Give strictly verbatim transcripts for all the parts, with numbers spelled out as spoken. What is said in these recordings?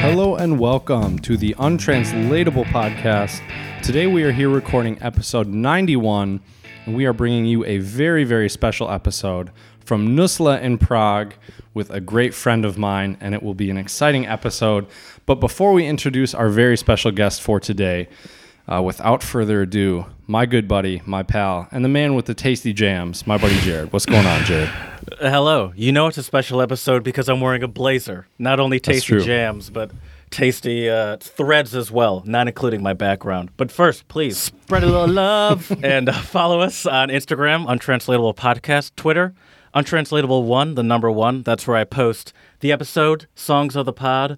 Hello and welcome to the Untranslatable Podcast. Today we are here recording episode ninety-one, and we are bringing you a very, very special episode from Nusla in Prague with a great friend of mine, and it will be an exciting episode. But before we introduce our very special guest for today, uh, without further ado, my good buddy, my pal, and the man with the tasty jams, my buddy Jared. What's going on, Jared? Hello. You know it's a special episode because I'm wearing a blazer. Not only tasty jams, but tasty uh, threads as well, not including my background. But first, please spread a little love and uh, follow us on Instagram, Untranslatable Podcast, Twitter, Untranslatable One, the number one. That's where I post the episode, songs of the pod,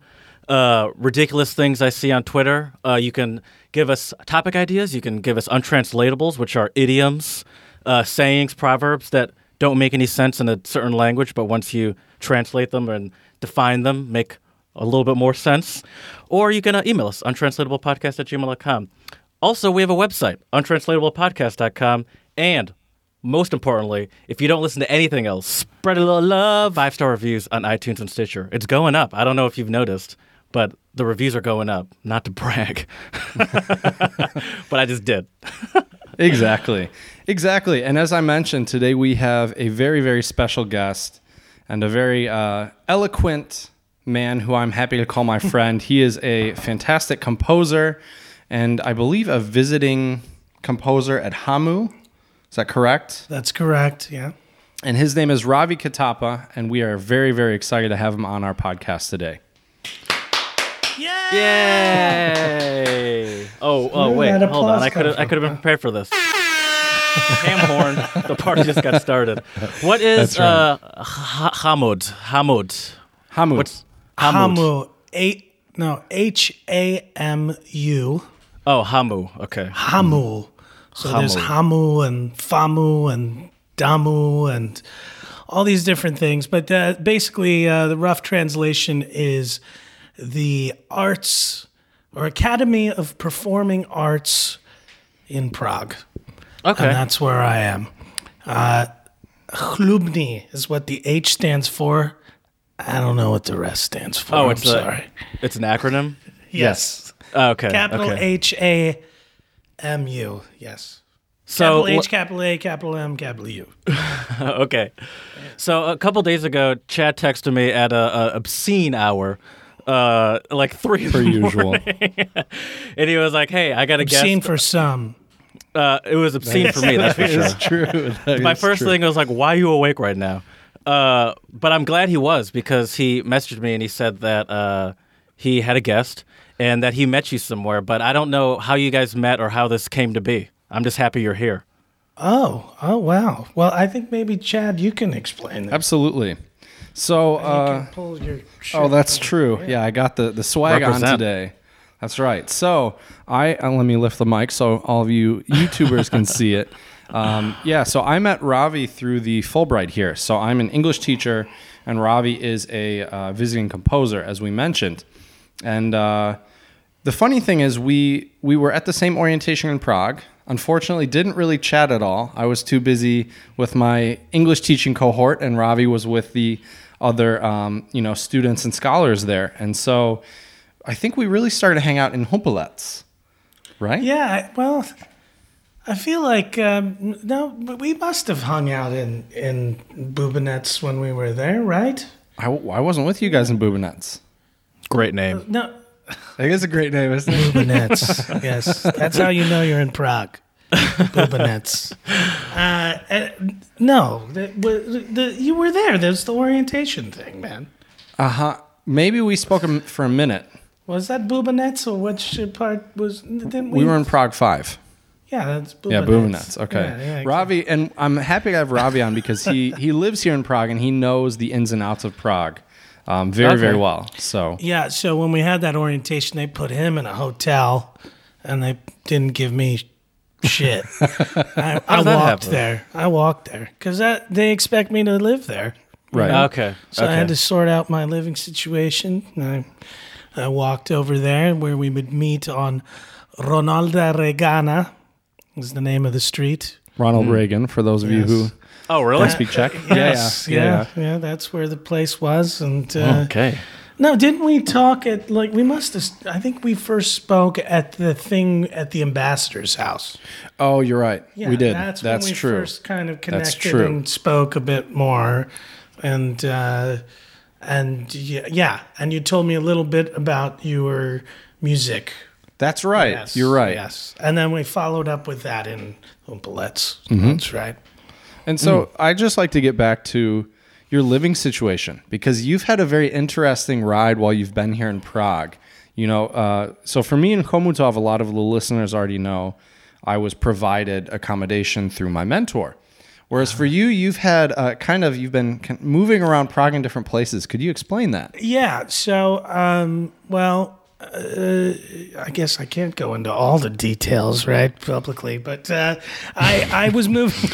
uh, ridiculous things I see on Twitter. Uh, you can give us topic ideas. You can give us untranslatables, which are idioms, uh, sayings, proverbs that don't make any sense in a certain language, but once you translate them and define them, make a little bit more sense. Or you can uh, email us, untranslatablepodcast at gmail dot com. Also, we have a website, untranslatablepodcast dot com. And most importantly, if you don't listen to anything else, spread a little love, five-star reviews on iTunes and Stitcher. It's going up. I don't know if you've noticed, but the reviews are going up. Not to brag, but I just did. Exactly. Exactly. And as I mentioned, today we have a very, very special guest and a very uh, eloquent man who I'm happy to call my friend. He is a fantastic composer and I believe a visiting composer at Hamu. Is that correct? That's correct, yeah. And his name is Ravi Kittappa, and we are very, very excited to have him on our podcast today. Yay! Yay! Oh, oh, wait, hold on. I could have I could have been prepared for this. Ham horn. The party just got started. What is right. uh, ha- Hamud? Hamud. Hamud. What's Hamud? Hamu. A- no, H A M U. Oh, Hamu. Okay. Hamu. So Hamu. There's Hamu and Famu and Damu and all these different things. But uh, basically, uh, the rough translation is the Arts or Academy of Performing Arts in Prague. Okay. And that's where I am. Uh, Chlubny is what the H stands for. I don't know what the rest stands for. Oh, it's I'm a, sorry. It's an acronym? Yes. Yes. Oh, okay. Capital okay. H A M U, yes. So, capital H, capital A, capital M, capital U. Okay. So a couple days ago, Chad texted me at a, a obscene hour, uh, like three per usual, and he was like, "Hey, I got a guess." Obscene for some. Uh, it was obscene for me. That's for sure. That's true. That My first true. thing was like, "Why are you awake right now?" Uh, but I'm glad he was because he messaged me and he said that uh, he had a guest. And that he met you somewhere, but I don't know how you guys met or how this came to be. I'm just happy you're here. Oh, oh, wow. Well, I think maybe, Chad, you can explain that. Absolutely. So, uh, you pull your shirt oh, that's over. true. Yeah. yeah, I got the, the swag Represent. on today. That's right. So, I uh, let me lift the mic so all of you YouTubers can see it. Um, yeah, so I met Ravi through the Fulbright here. So, I'm an English teacher, and Ravi is a uh, visiting composer, as we mentioned. And uh, the funny thing is we we were at the same orientation in Prague. Unfortunately, didn't really chat at all. I was too busy with my English teaching cohort, and Ravi was with the other um, you know students and scholars there. And so I think we really started to hang out in Humpelets, right? Yeah, well, I feel like, um, no, we must have hung out in, in Bubenets when we were there, right? I, I wasn't with you guys in Bubenets. Great name. No. I guess it's a great name, isn't it? Bubenets. Yes. That's how you know you're in Prague. Bubenets. Uh, uh, no. The, the, the, you were there. There's the orientation thing, man. Uh-huh. Maybe we spoke for a minute. Was that Bubenets or which part was... Didn't we... we were in Prague five. Yeah, that's Bubenets. Yeah, Bubenets. Okay. Yeah, yeah, exactly. Ravi, and I'm happy to have Ravi on because he, he lives here in Prague and he knows the ins and outs of Prague. Um, very, okay. very well. So yeah, so when we had that orientation, they put him in a hotel, and they didn't give me shit. I, I walked happen? there. I walked there because that they expect me to live there. Right. You know? Okay. So okay. I had to sort out my living situation. And I, I walked over there where we would meet on Ronalda Regana is the name of the street. Ronald mm-hmm. Reagan, for those of yes. you who... Oh, really? That, speak Czech? Yes, yeah, yeah, yeah, yeah. That's where the place was. And uh, okay. No, didn't we talk at, like, we must have, I think we first spoke at the thing at the ambassador's house. Oh, you're right. Yeah, we did. That's, that's when we true. first kind of connected and spoke a bit more. And, uh, and yeah, and you told me a little bit about your music. That's right. Yes, you're right. Yes. And then we followed up with that in Humpelette's. Mm-hmm. That's right. And so mm. I just like to get back to your living situation, because you've had a very interesting ride while you've been here in Prague. You know, uh, so for me in Chomutov, a lot of the listeners already know I was provided accommodation through my mentor. Whereas for you, you've had uh, kind of, you've been moving around Prague in different places. Could you explain that? Yeah. So, um, well, uh, I guess I can't go into all the details, right, publicly, but uh, I, I was moving.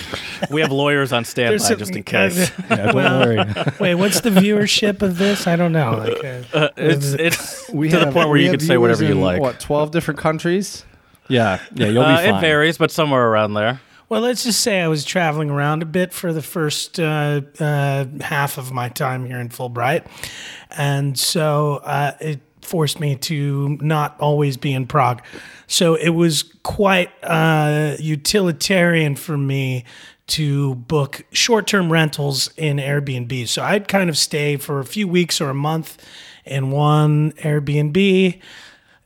We have lawyers on standby just in case. Uh, yeah, don't well, worry. Wait, what's the viewership of this? I don't know. Like, uh, uh, it's it's we to have, the point where you can say whatever you in, like. What, twelve different countries? Yeah. Yeah, you'll uh, be fine. It varies, but somewhere around there. Well, let's just say I was traveling around a bit for the first uh, uh, half of my time here in Fulbright. And so uh, it forced me to not always be in Prague. So it was quite uh, utilitarian for me to book short-term rentals in Airbnb. So I'd kind of stay for a few weeks or a month in one Airbnb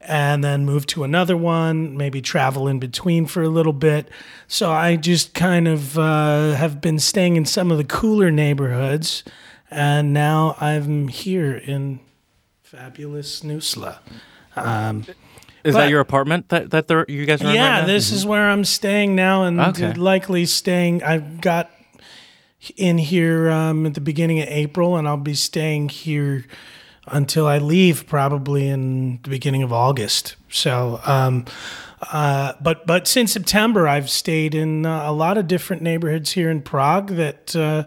and then move to another one, maybe travel in between for a little bit. So I just kind of uh, have been staying in some of the cooler neighborhoods, and now I'm here in fabulous Nusla. Um, is but, that your apartment that, that there, you guys are in yeah, right now? This mm-hmm. is where I'm staying now, and okay. likely staying, I got in here um, at the beginning of April, and I'll be staying here until I leave, probably in the beginning of August. So, um, uh, but but since September, I've stayed in uh, a lot of different neighborhoods here in Prague that uh,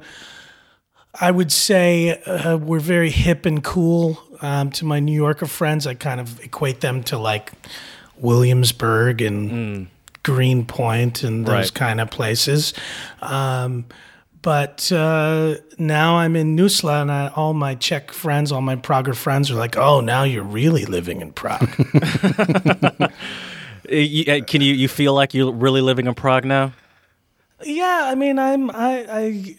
I would say uh, were very hip and cool um, to my New Yorker friends. I kind of equate them to like Williamsburg and mm. Greenpoint and those right. kind of places. Um But uh, now I'm in Nusla, and I, all my Czech friends, all my Prager friends are like, oh, now you're really living in Prague. Can you you feel like you're really living in Prague now? Yeah, I mean, I'm I, I,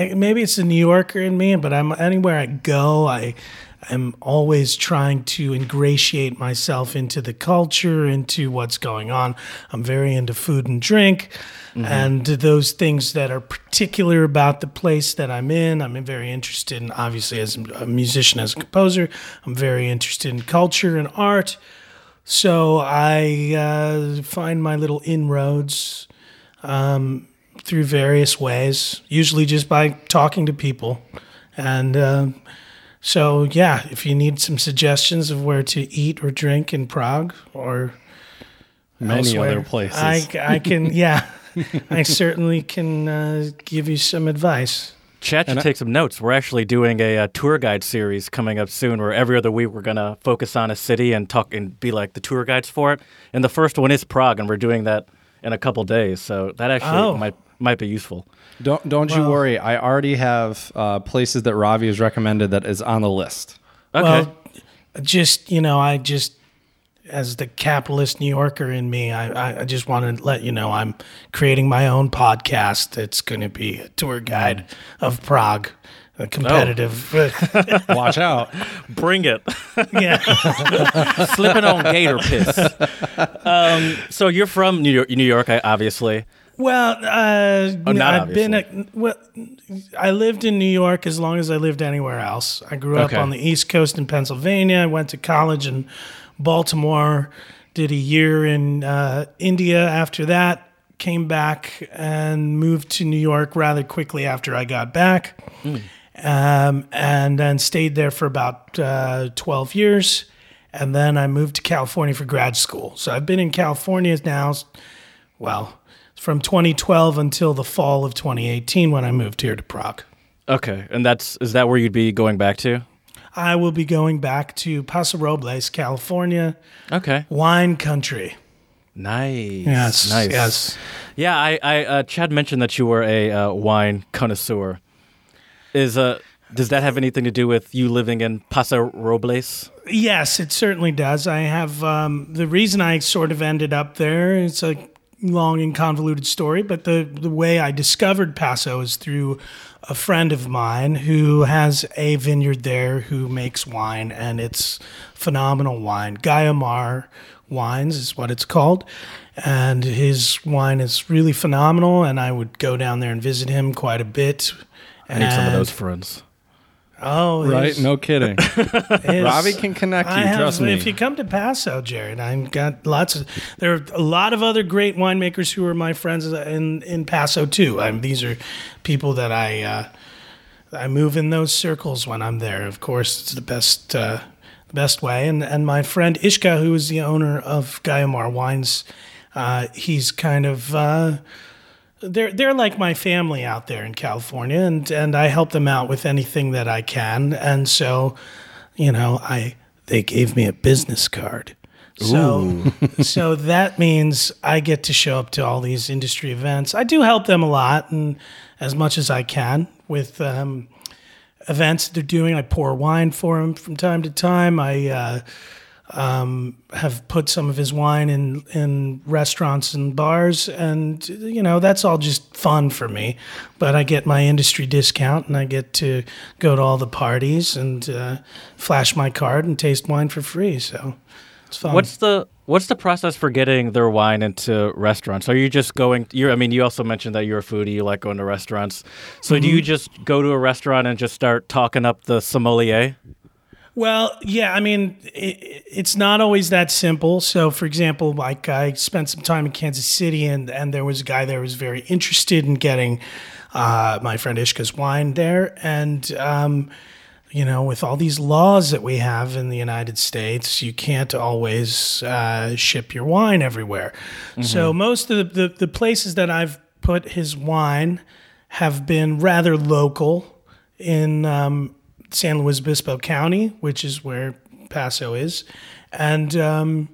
I maybe it's the New Yorker in me, but I'm anywhere I go, I I'm always trying to ingratiate myself into the culture, into what's going on. I'm very into food and drink. Mm-hmm. And those things that are particular about the place that I'm in. I'm very interested in, obviously, as a musician, as a composer. I'm very interested in culture and art. So I uh, find my little inroads um, through various ways, usually just by talking to people. And uh, so, yeah, if you need some suggestions of where to eat or drink in Prague or many elsewhere, other places, I, I can, yeah. I certainly can uh, give you some advice. Chat should take some notes. We're actually doing a, a tour guide series coming up soon where every other week we're going to focus on a city and talk and be like the tour guides for it. And the first one is Prague, and we're doing that in a couple days. So that actually oh. might might be useful. Don't don't well, you worry. I already have uh, places that Ravi has recommended that is on the list. Okay. Well, just, you know, I just... as the capitalist New Yorker in me, I, I just want to let you know I'm creating my own podcast that's going to be a tour guide of Prague, a competitive. Oh. Watch out. Bring it. Yeah. Slipping on gator piss. Um, so you're from New York, New York obviously. Well, uh, oh, not I've obviously. been. A, well, I lived in New York as long as I lived anywhere else. I grew okay. up on the East Coast in Pennsylvania. I went to college in Baltimore, did a year in uh, India after that, came back and moved to New York rather quickly after I got back, mm. um, and then stayed there for about uh, twelve years, and then I moved to California for grad school. So I've been in California now, well, from twenty twelve until the fall of twenty eighteen when I moved here to Prague. Okay, and that's is that where you'd be going back to? I will be going back to Paso Robles, California. Okay. Wine country. Nice. Yes. Nice. Yes. Yeah. I. I. Uh, Chad mentioned that you were a uh, wine connoisseur. Is a. Uh, Does that have anything to do with you living in Paso Robles? Yes, it certainly does. I have um, the reason I sort of ended up there. It's a long and convoluted story, but the, the way I discovered Paso is through a friend of mine who has a vineyard there who makes wine, and it's phenomenal wine. Guyomar Wines is what it's called, and his wine is really phenomenal, and I would go down there and visit him quite a bit. I need some of those friends. Oh, right? No kidding. Ravi can connect you, have, trust me. If you come to Paso, Jared, I've got lots of... There are a lot of other great winemakers who are my friends in, in Paso, too. I'm, these are people that I uh, I move in those circles when I'm there. Of course, it's the best uh, the best way. And, and my friend Ishka, who is the owner of Guyomar Wines, uh, he's kind of... Uh, They're they're like my family out there in California, and, and I help them out with anything that I can. And so, you know, I they gave me a business card. So so that means I get to show up to all these industry events. I do help them a lot, and as much as I can with um, events that they're doing. I pour wine for them from time to time. I uh, Um, have put some of his wine in, in restaurants and bars, and you know that's all just fun for me. But I get my industry discount, and I get to go to all the parties and uh, flash my card and taste wine for free. So it's fun. What's the What's the process for getting their wine into restaurants? Are you just going? You I mean, you also mentioned that you're a foodie. You like going to restaurants. So mm-hmm. do you just go to a restaurant and just start talking up the sommelier? Well, yeah, I mean, it, it's not always that simple. So, for example, like I spent some time in Kansas City, and, and there was a guy there who was very interested in getting uh, my friend Ishka's wine there. And, um, you know, with all these laws that we have in the United States, you can't always uh, ship your wine everywhere. Mm-hmm. So most of the, the, the places that I've put his wine have been rather local in um San Luis Obispo County, which is where Paso is. And um,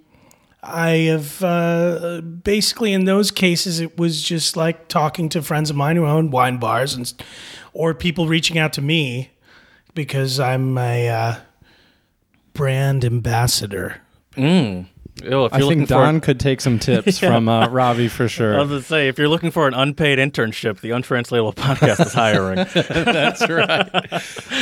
I have uh, basically in those cases, it was just like talking to friends of mine who own wine bars and or people reaching out to me because I'm a uh, brand ambassador. Mm. Yo, if I think Don for... could take some tips yeah. from uh, Ravi for sure. I was going to say, if you're looking for an unpaid internship, the Untranslatable Podcast is hiring. That's right.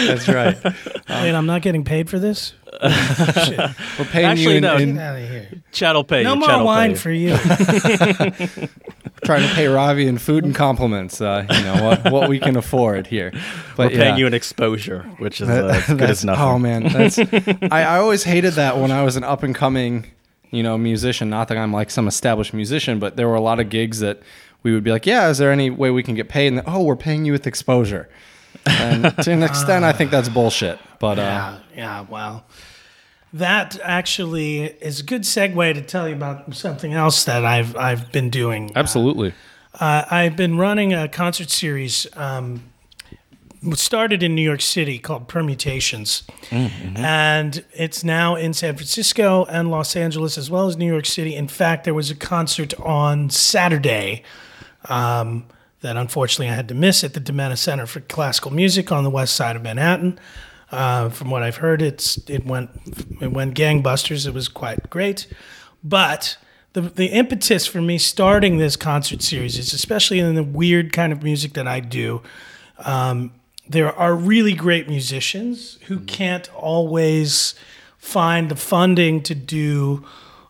That's right. I mean, I'm not getting paid for this? Shit. We're paying Actually, you in... no. in... Get out of here. Chad will pay no you. No more wine for you. Trying to pay Ravi in food and compliments, uh, you know, what, what we can afford here. But, We're paying yeah. you in exposure, which is uh, that, good as nothing. Oh, man. That's, I, I always hated that when I was an up-and-coming... you know, musician, not that I'm like some established musician, but there were a lot of gigs that we would be like, yeah, is there any way we can get paid? And then, oh, we're paying you with exposure. And to an extent, uh, I think that's bullshit. But yeah, uh, yeah, well, that actually is a good segue to tell you about something else that I've I've been doing. Absolutely. Uh, uh, I've been running a concert series um, started in New York City called Permutations. Mm-hmm. And it's now in San Francisco and Los Angeles as well as New York City. In fact, there was a concert on Saturday um, that unfortunately I had to miss at the DiMenna Center for Classical Music on the west side of Manhattan. Uh, from what I've heard, it's it went it went gangbusters. It was quite great. But the the impetus for me starting this concert series is especially in the weird kind of music that I do. Um, There are really great musicians who can't always find the funding to do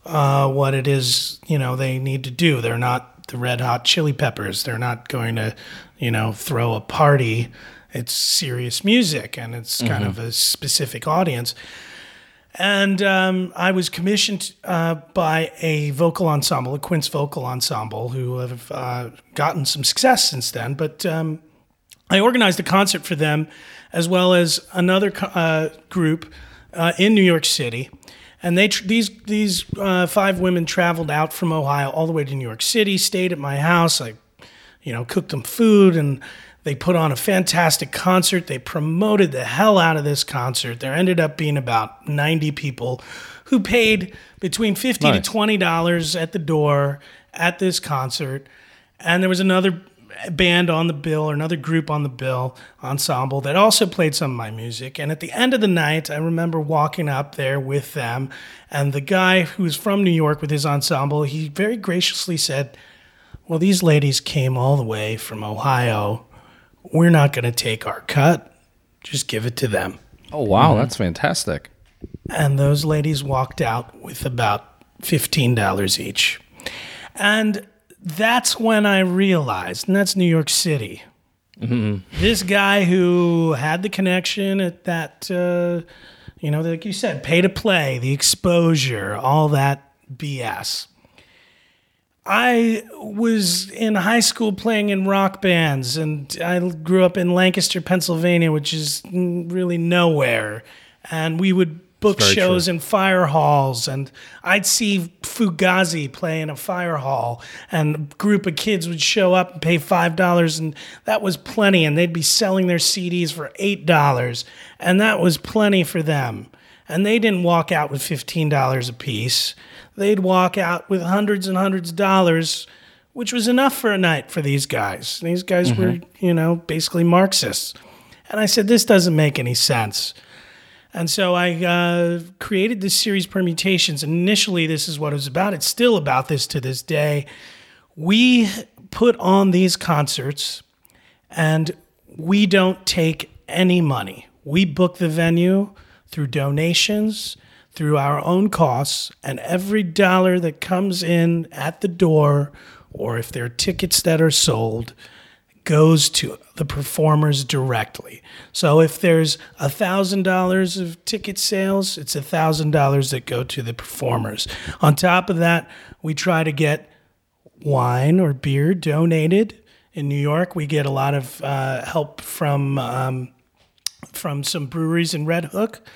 uh, what it is, you know, they need to do. They're not the Red Hot Chili Peppers. They're not going to, you know, throw a party. It's serious music, and it's kind mm-hmm. of a specific audience. And um, I was commissioned uh, by a vocal ensemble, a Quince vocal ensemble, who have uh, gotten some success since then. But... Um, I organized a concert for them as well as another uh, group uh, in New York City. And they tr- these these uh, five women traveled out from Ohio all the way to New York City, stayed at my house. I you know, cooked them food, and they put on a fantastic concert. They promoted the hell out of this concert. There ended up being about ninety people who paid between fifty dollars nice. to twenty dollars at the door at this concert. And there was another... band on the bill or another group on the bill, ensemble, that also played some of my music. And at the end of the night, I remember walking up there with them, and the guy who was from New York with his ensemble, he very graciously said, well, these ladies came all the way from Ohio. We're not going to take our cut. Just give it to them. Oh, wow. Mm-hmm. That's fantastic. And those ladies walked out with about fifteen dollars each. And that's when I realized, and that's New York City, mm-hmm. this guy who had the connection at that, uh, you know, like you said, pay to play, the exposure, all that B S. I was in high school playing in rock bands, and I grew up in Lancaster, Pennsylvania, which is really nowhere. And we would book shows true. in fire halls, and I'd see Fugazi play in a fire hall, and a group of kids would show up and pay five dollars, and that was plenty, and they'd be selling their C Ds for eight dollars, and that was plenty for them. And they didn't walk out with fifteen dollars a piece. They'd walk out with hundreds and hundreds of dollars, which was enough for a night for these guys. These guys mm-hmm. were, you know, basically Marxists. And I said, this doesn't make any sense. And so I uh, created this series, Permutations. Initially, this is what it was about. It's still about this to this day. We put on these concerts, and we don't take any money. We book the venue through donations, through our own costs, and every dollar that comes in at the door, or if there are tickets that are sold, goes to the performers directly. So if there's one thousand dollars of ticket sales, it's one thousand dollars that go to the performers. On top of that, we try to get wine or beer donated. In New York, we get a lot of uh, help from... Um, from some breweries in Red Hook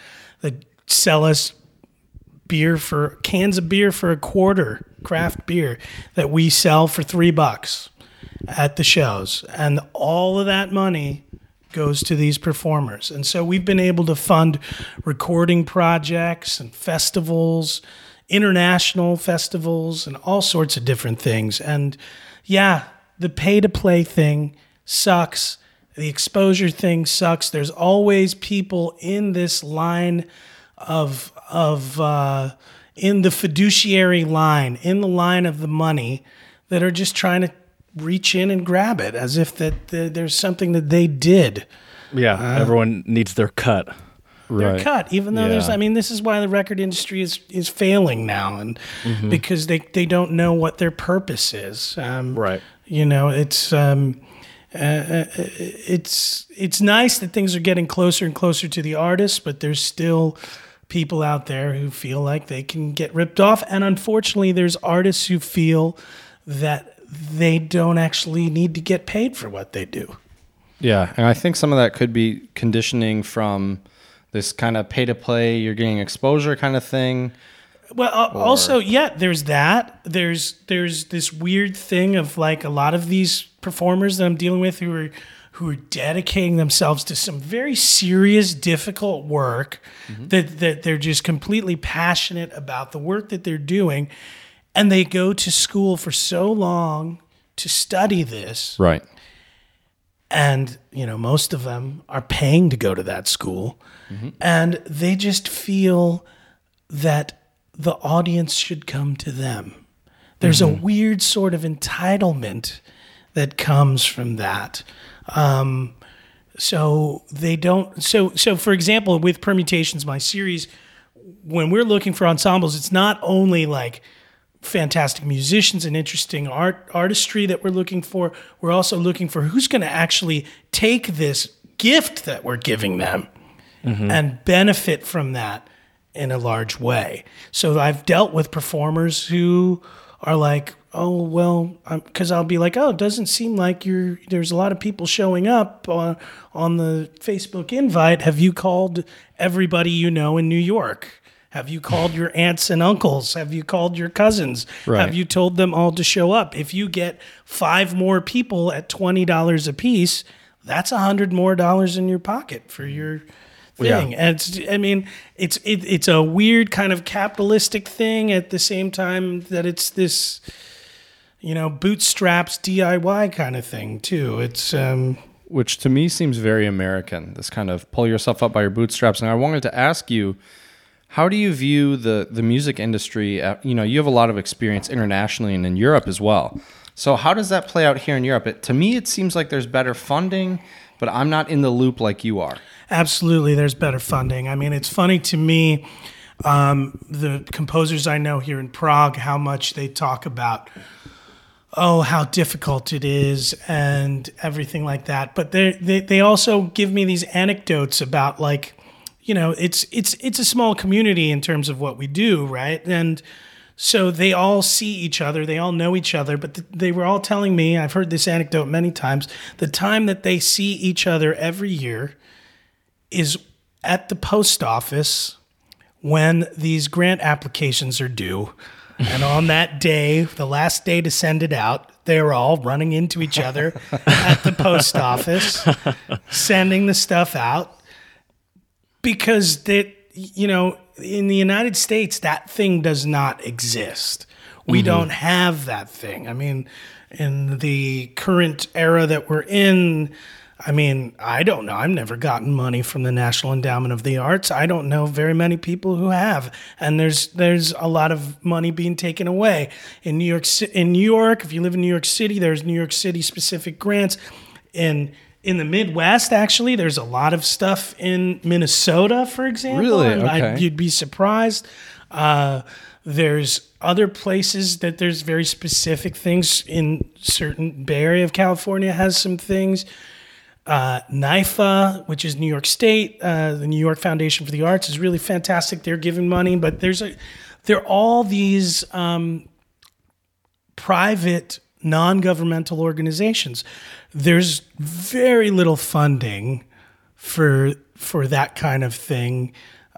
that sell us beer for cans of beer for a quarter, craft beer that we sell for three bucks at the shows. And all of that money goes to these performers. And so we've been able to fund recording projects and festivals, international festivals, and all sorts of different things. And yeah, the pay to play thing sucks. The exposure thing sucks. There's always people in this line of, of uh, in the fiduciary line, in the line of the money, that are just trying to reach in and grab it as if that the, there's something that they did. Yeah, uh, everyone needs their cut. Their right. cut, even though yeah. there's, I mean, this is why the record industry is, is failing now, and mm-hmm. because they, they don't know what their purpose is. Um, right. You know, it's... Um, Uh, it's it's nice that things are getting closer and closer to the artists, but there's still people out there who feel like they can get ripped off. And unfortunately, there's artists who feel that they don't actually need to get paid for what they do. Yeah, and I think some of that could be conditioning from this kind of pay-to-play, you're getting exposure kind of thing. Well, uh, also, yeah, there's that. There's there's this weird thing of like a lot of these performers that I'm dealing with who are who are dedicating themselves to some very serious, difficult work, mm-hmm. that, that they're just completely passionate about the work that they're doing, and they go to school for so long to study this. Right. And, you know, most of them are paying to go to that school, mm-hmm. and they just feel that the audience should come to them. There's mm-hmm. a weird sort of entitlement that comes from that. Um, so they don't, so, so for example, with Permutations, my series, when we're looking for ensembles, it's not only like fantastic musicians and interesting art artistry that we're looking for. We're also looking for who's going to actually take this gift that we're giving them mm-hmm. and benefit from that in a large way. So I've dealt with performers who are like, oh, well, because I'll be like, oh, it doesn't seem like you're, there's a lot of people showing up on, on the Facebook invite. Have you called everybody you know in New York? Have you called your aunts and uncles? Have you called your cousins? Right. Have you told them all to show up? If you get five more people at twenty dollars a piece, that's one hundred more dollars in your pocket for your thing. Yeah. And it's, I mean, it's it, it's a weird kind of capitalistic thing at the same time that it's this... you know, bootstraps D I Y kind of thing too. It's um, which to me seems very American, this kind of pull yourself up by your bootstraps. And I wanted to ask you, how do you view the, the music industry? At, you know, you have a lot of experience internationally and in Europe as well. So how does that play out here in Europe? It, to me, it seems like there's better funding, but I'm not in the loop like you are. Absolutely, there's better funding. I mean, it's funny to me, um, the composers I know here in Prague, how much they talk about, oh, how difficult it is and everything like that. But they they also give me these anecdotes about, like, you know, it's it's it's a small community in terms of what we do, right? And so they all see each other, they all know each other, but th- they were all telling me, I've heard this anecdote many times, the time that they see each other every year is at the post office when these grant applications are due. And on that day, the last day to send it out, they're all running into each other at the post office, sending the stuff out, because they, you know, in the United States, that thing does not exist. We mm-hmm. don't have that thing. I mean, in the current era that we're in, I mean, I don't know. I've never gotten money from the National Endowment of the Arts. I don't know very many people who have. And there's there's a lot of money being taken away. In New York, in New York, if you live in New York City, there's New York City-specific grants. In In the Midwest, actually, there's a lot of stuff in Minnesota, for example. Really? Okay. I, you'd be surprised. Uh, there's other places that there's very specific things. In certain Bay Area of California has some things. Uh, N Y F A, which is New York State, uh, the New York Foundation for the Arts, is really fantastic. They're giving money, but there's a, there are all these um, private non-governmental organizations. There's very little funding for for that kind of thing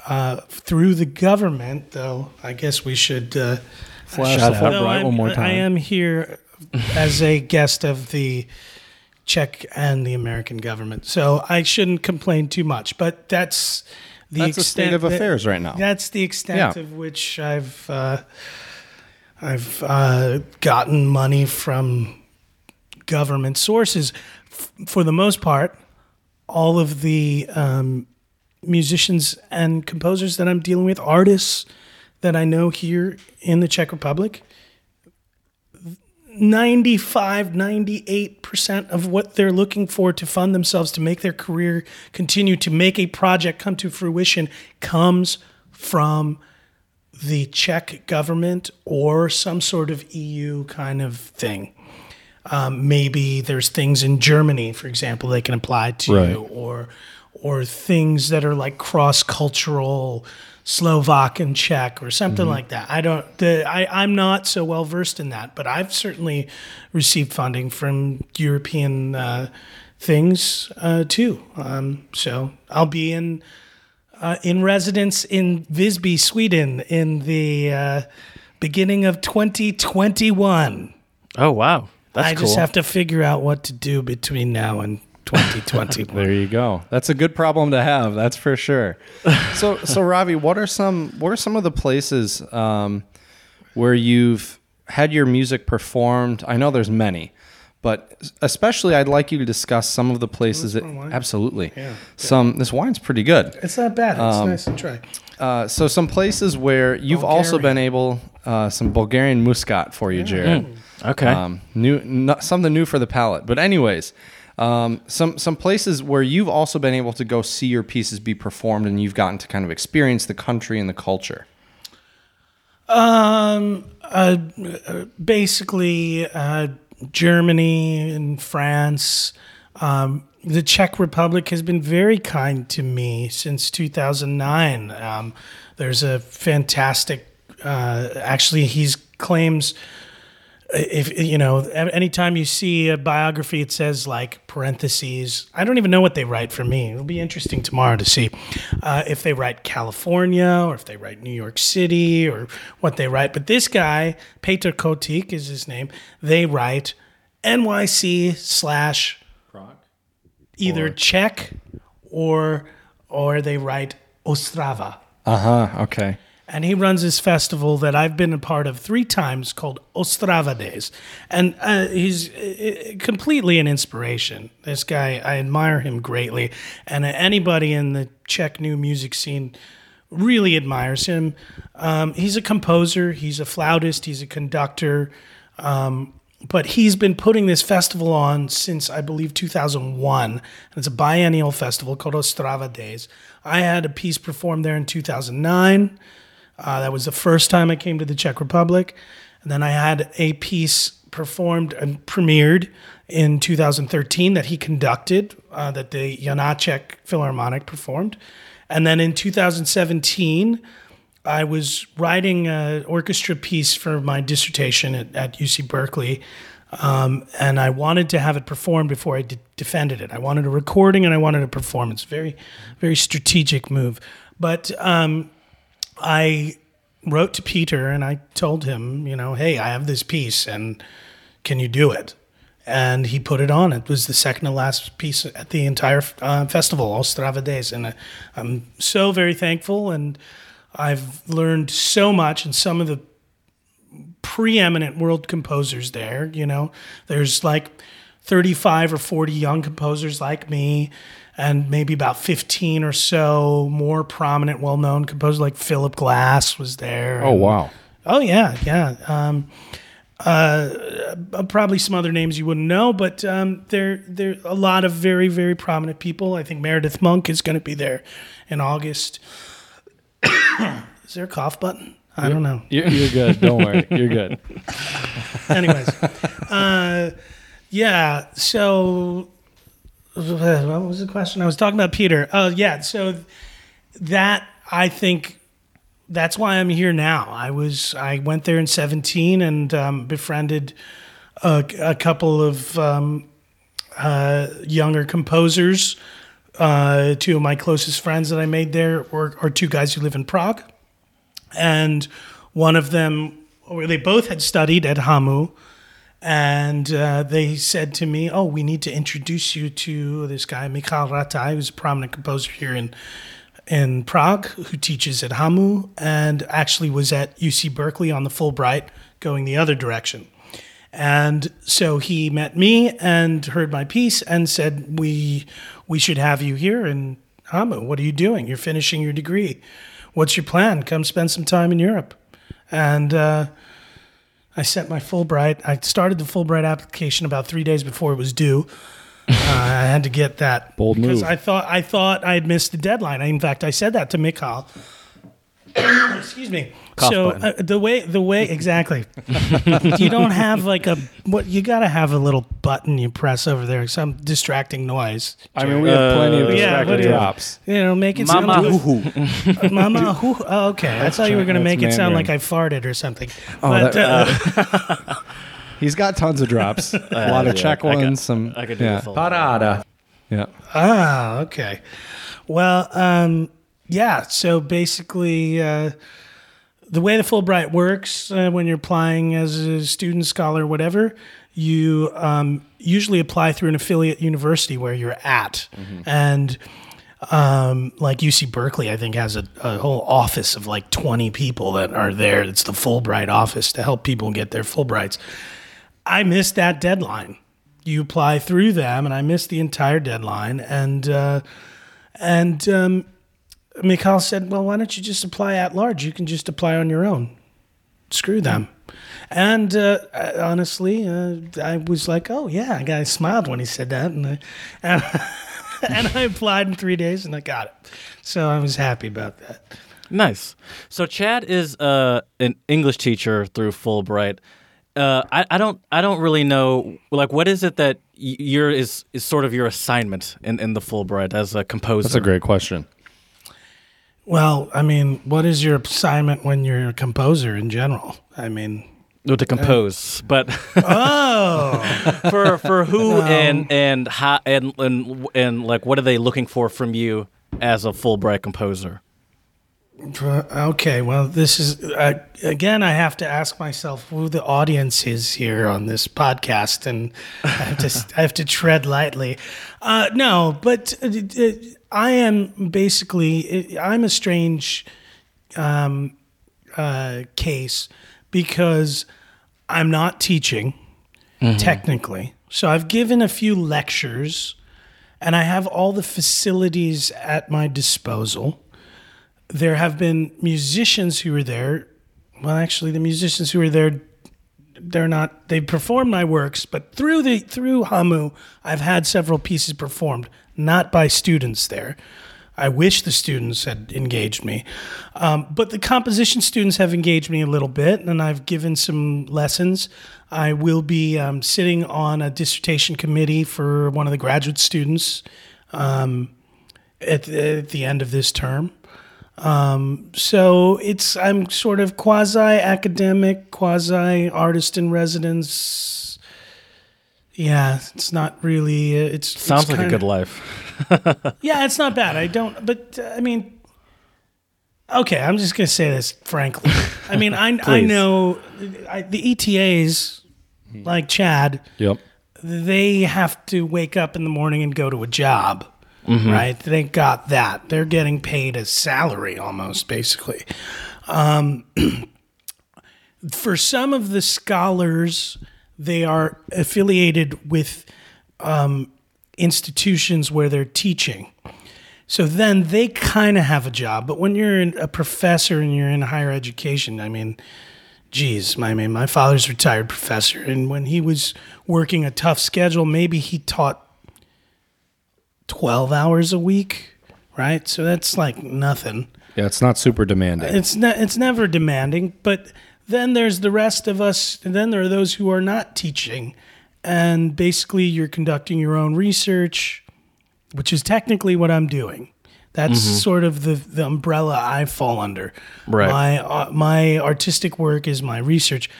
uh, through the government, though. I guess we should uh, flash that up right one more time. I am here as a guest of the Czech and the American government, so I shouldn't complain too much. But that's the that's extent the state of affairs that, right now. That's the extent yeah. of which I've. Uh, I've uh, gotten money from government sources. F- for the most part, all of the um, musicians and composers that I'm dealing with, artists that I know here in the Czech Republic, ninety-five, ninety-eight percent of what they're looking for to fund themselves, to make their career continue, to make a project come to fruition, comes from the Czech government or some sort of E U kind of thing. Um, maybe there's things in Germany, for example, they can apply to, right. or or things that are like cross-cultural, Slovak and Czech or something mm-hmm. like that. I don't. The, I I'm not so well versed in that, but I've certainly received funding from European uh, things uh, too. Um, so I'll be in. Uh, in residence in Visby, Sweden, in the uh, beginning of twenty twenty-one. Oh, wow. That's I cool. I just have to figure out what to do between now and twenty twenty-one. There you go. That's a good problem to have, that's for sure. So, so Ravi, what are some what are some of the places um, where you've had your music performed? I know there's many. But especially, I'd like you to discuss some of the places that wine. absolutely. Yeah, some this wine's pretty good. It's not bad. It's um, nice to try. Uh, so some places where you've Bulgarian. also been able uh, some Bulgarian Muscat for you, yeah. Jared. Mm. Okay. Um, new not, something new for the palate. But anyways, um, some some places where you've also been able to go see your pieces be performed, and you've gotten to kind of experience the country and the culture. Um. Uh. Basically. Uh, Germany and France. Um, the Czech Republic has been very kind to me since two thousand nine. Um, there's a fantastic, uh, actually, he claims, if you know, anytime you see a biography, it says like parentheses. I don't even know what they write for me. It'll be interesting tomorrow to see uh, if they write California or if they write New York City or what they write. But this guy, Petr Kotik is his name, they write N Y C slash either Czech or or they write Ostrava. Uh huh. Okay. And he runs this festival that I've been a part of three times called Ostrava Days. And uh, he's uh, completely an inspiration. This guy, I admire him greatly. And anybody in the Czech new music scene really admires him. Um, he's a composer. He's a flautist. He's a conductor. Um, but he's been putting this festival on since, I believe, two thousand one. And it's a biennial festival called Ostrava Days. I had a piece performed there in two thousand nine. Uh, that was the first time I came to the Czech Republic. And then I had a piece performed and premiered in two thousand thirteen that he conducted, uh, that the Janáček Philharmonic performed. And then in two thousand seventeen, I was writing an orchestra piece for my dissertation at, at U C Berkeley. Um, and I wanted to have it performed before I de- defended it. I wanted a recording and I wanted a performance. Very, very strategic move. But um, I wrote to Peter and I told him, you know, hey, I have this piece and can you do it? And he put it on. It was the second to last piece at the entire uh, festival, Ostrava Days. And I, I'm so very thankful, and I've learned so much. And some of the preeminent world composers there, you know, there's like thirty-five or forty young composers like me, and maybe about fifteen or so more prominent, well-known composers like Philip Glass was there. Oh, and, wow. Oh, yeah, yeah. Um, uh, probably some other names you wouldn't know, but um, there there a lot of very, very prominent people. I think Meredith Monk is going to be there in August. Is there a cough button? I you're, don't know. You're, you're good. Don't worry. You're good. Anyways. Uh, yeah, so... What was the question? I was talking about Peter. Oh, uh, yeah. So that, I think, that's why I'm here now. I was I went there in seventeen and um, befriended a, a couple of um, uh, younger composers. Uh, two of my closest friends that I made there were are two guys who live in Prague. And one of them, or they both had studied at Hamu. And uh, they said to me, oh, we need to introduce you to this guy, Michal Rataj, who's a prominent composer here in in Prague, who teaches at Hamu and actually was at U C Berkeley on the Fulbright going the other direction. And so he met me and heard my piece and said, we we should have you here in Hamu. What are you doing? You're finishing your degree. What's your plan? Come spend some time in Europe. And... Uh, I sent my Fulbright. I started the Fulbright application about three days before it was due. Uh, I had to get that bold because move. I thought I thought I had missed the deadline. I, in fact, I said that to Michal. Excuse me. Cough so uh, the way the way exactly, you don't have like a what you got to have a little button you press over there. Some distracting noise. I mean, we have plenty of uh, distracting yeah, props. You know, make it Mama sound. Hoo-hoo. Mama hoo hoo. Oh, okay, that's I thought you were going to make it sound like I farted or something. Oh, but, that, uh, he's got tons of drops. Uh, a lot of yeah, Czech ones. I could, some. I could do yeah. Parada. Yeah. Ah, okay. Well. um Yeah, so basically uh, the way the Fulbright works uh, when you're applying as a student, scholar, whatever, you um, usually apply through an affiliate university where you're at. Mm-hmm. And um, like U C Berkeley, I think, has a, a whole office of like twenty people that are there. It's the Fulbright office to help people get their Fulbrights. I missed that deadline. You apply through them, and I missed the entire deadline. And, uh, and, um, Michal said, well, why don't you just apply at large? You can just apply on your own. Screw them. And uh, I, honestly, uh, I was like, oh, yeah. I smiled when he said that. And I, and, and I applied in three days, and I got it. So I was happy about that. Nice. So Chad is uh, an English teacher through Fulbright. Uh, I, I don't I don't really know, like, what is it that your is, is sort of your assignment in, in the Fulbright as a composer? That's a great question. Well, I mean, what is your assignment when you're a composer in general? I mean... No, to compose, uh, but... oh! For for who um, and, and, how, and and and like what are they looking for from you as a Fulbright composer? Okay, well, this is... Uh, again, I have to ask myself who the audience is here on this podcast, and I have to, I have to tread lightly. Uh, no, but... Uh, uh, I am basically, I'm a strange um, uh, case because I'm not teaching mm-hmm. technically. So I've given a few lectures and I have all the facilities at my disposal. There have been musicians who were there. Well, actually, the musicians who were there, they're not, they performed my works, but through the through Hamu, I've had several pieces performed, not by students there. I wish the students had engaged me. Um, but the composition students have engaged me a little bit, and I've given some lessons. I will be um, sitting on a dissertation committee for one of the graduate students um, at, the, at the end of this term. Um, so it's I'm sort of quasi-academic, quasi-artist-in-residence. Yeah, it's not really. It's sounds it's like kinda, a good life. Yeah, it's not bad. I don't, but uh, I mean, okay, I'm just gonna say this frankly. I mean, I I know I, the E T As like Chad. Yep. They have to wake up in the morning and go to a job, mm-hmm. right? They got that. They're getting paid a salary almost, basically. Um, for some of the scholars. They are affiliated with um, institutions where they're teaching. So then they kind of have a job. But when you're in a professor and you're in higher education, I mean, geez, my, I mean, my father's a retired professor. And when he was working a tough schedule, maybe he taught twelve hours a week, right? So that's like nothing. Yeah, it's not super demanding. It's not. It's never demanding, but... Then there's the rest of us, and then there are those who are not teaching. And basically, you're conducting your own research, which is technically what I'm doing. That's mm-hmm. sort of the, the umbrella I fall under. Right. My, uh, my artistic work is my research.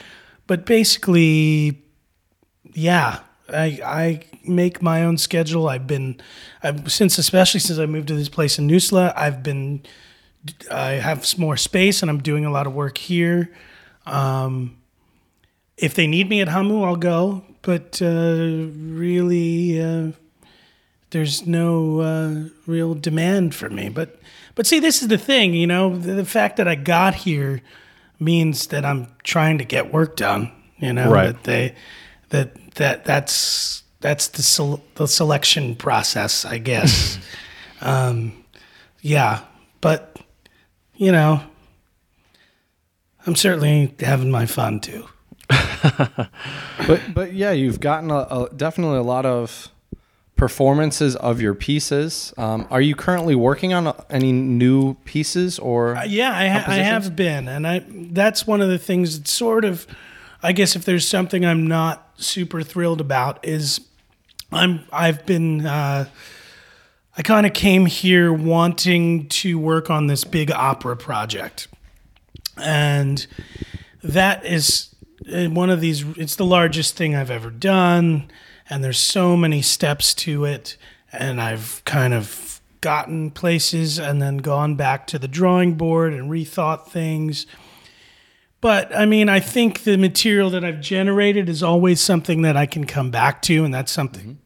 But basically, yeah, I, I make my own schedule. I've been, I've, since especially since I moved to this place in Nusla, I've been, I have more space, and I'm doing a lot of work here. Um, if they need me at Hamu, I'll go, but, uh, really, uh, there's no, uh, real demand for me, but, but see, this is the thing, you know, the, the fact that I got here means that I'm trying to get work done, you know, right. that they, that, that, that's, that's the, sol- the selection process, I guess. um, yeah, but you know, I'm certainly having my fun too. but but yeah, you've gotten a, a, definitely a lot of performances of your pieces. Um, are you currently working on any new pieces or? Uh, yeah, I, ha- I have been, and I that's one of the things that sort of, I guess if there's something I'm not super thrilled about is, I'm I've been uh, I kind of came here wanting to work on this big opera project. And that is one of these, it's the largest thing I've ever done. And there's so many steps to it. And I've kind of gotten places and then gone back to the drawing board and rethought things. But I mean, I think the material that I've generated is always something that I can come back to. And that's something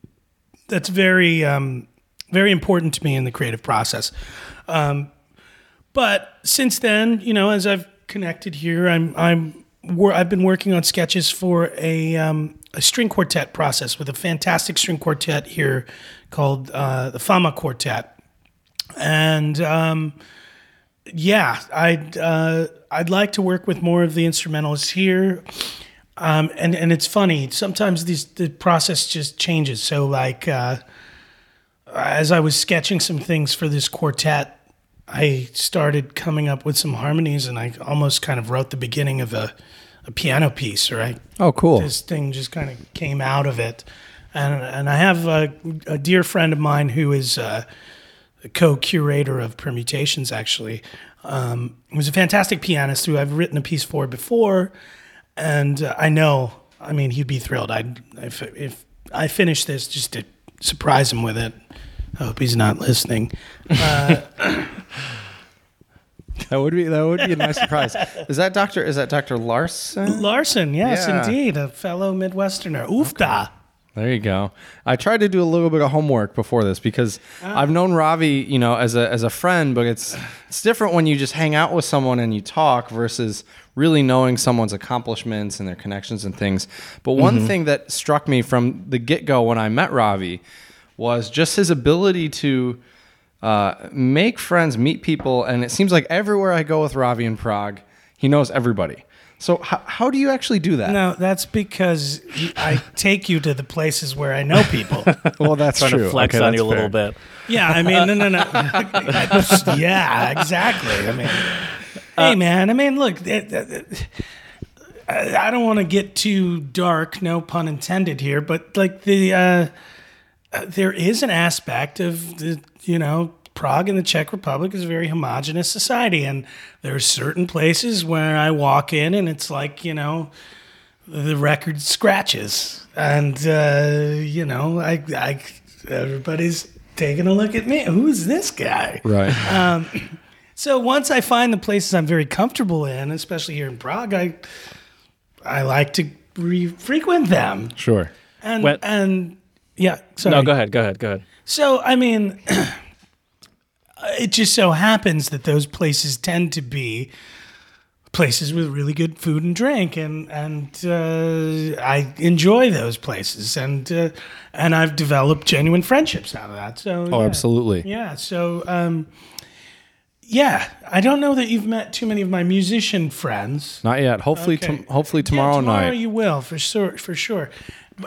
that's very, um, very important to me in the creative process. Um, But since then, you know, as I've connected here, I'm I'm wor- I've been working on sketches for a um, a string quartet process with a fantastic string quartet here called uh, the Fama Quartet, and um, yeah, I'd uh, I'd like to work with more of the instrumentalists here, um, and and it's funny sometimes these the process just changes. So like uh, as I was sketching some things for this quartet. I started coming up with some harmonies, and I almost kind of wrote the beginning of a, a piano piece, right? Oh, cool. This thing just kind of came out of it. And and I have a, a dear friend of mine who is a, a co-curator of Permutations, actually, um, who's a fantastic pianist who I've written a piece for before. And uh, I know, I mean, he'd be thrilled. I'd, if, if I finish this, just to surprise him with it. I hope he's not listening. Uh, that would be that would be a nice surprise. Is that Doctor Is that Doctor Larson? Larson, yes, yeah. Indeed, a fellow Midwesterner. Oofda. Okay. There you go. I tried to do a little bit of homework before this because ah. I've known Ravi, you know, as a as a friend, but it's it's different when you just hang out with someone and you talk versus really knowing someone's accomplishments and their connections and things. But one mm-hmm. thing that struck me from the get-go when I met Ravi was just his ability to uh, make friends, meet people, and it seems like everywhere I go with Ravi in Prague, he knows everybody. So how, how do you actually do that? No, that's because I take you to the places where I know people. Well, that's true. Trying to flex okay, on you fair. a little bit. Yeah, I mean, no, no, no. Yeah, exactly. I mean, uh, hey, man, I mean, look, it, it, I don't want to get too dark, no pun intended here, but like the uh, there is an aspect of, the, you know, Prague in the Czech Republic is a very homogenous society, and there are certain places where I walk in and it's like, you know, the record scratches, and uh, you know, I, I, everybody's taking a look at me. Who's this guy? Right. Um, so once I find the places I'm very comfortable in, especially here in Prague, I, I like to re-frequent them. Sure. And when- and yeah. Sorry. No, go ahead. Go ahead. Go ahead. So I mean. It just so happens that those places tend to be places with really good food and drink, and and uh, I enjoy those places, and uh, and I've developed genuine friendships out of that. So oh, yeah. absolutely, yeah. So um, yeah, I don't know that you've met too many of my musician friends. Not yet. Hopefully, okay. to, hopefully tomorrow, yeah, tomorrow night. Tomorrow you will for sure, for sure.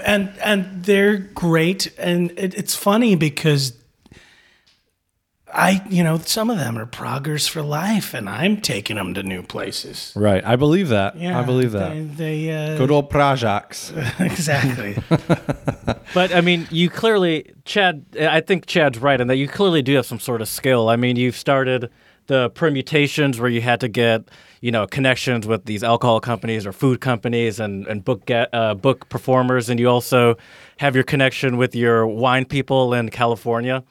And and they're great, and it, it's funny because. I, you know, some of them are Proggers for life, and I'm taking them to new places. Right. I believe that. Yeah, I believe that. They, they, uh, Good old Pražáks. Exactly. But, I mean, you clearly, Chad, I think Chad's right in that you clearly do have some sort of skill. I mean, you've started the permutations where you had to get, you know, connections with these alcohol companies or food companies and, and book get, uh, book performers, and you also have your connection with your wine people in California.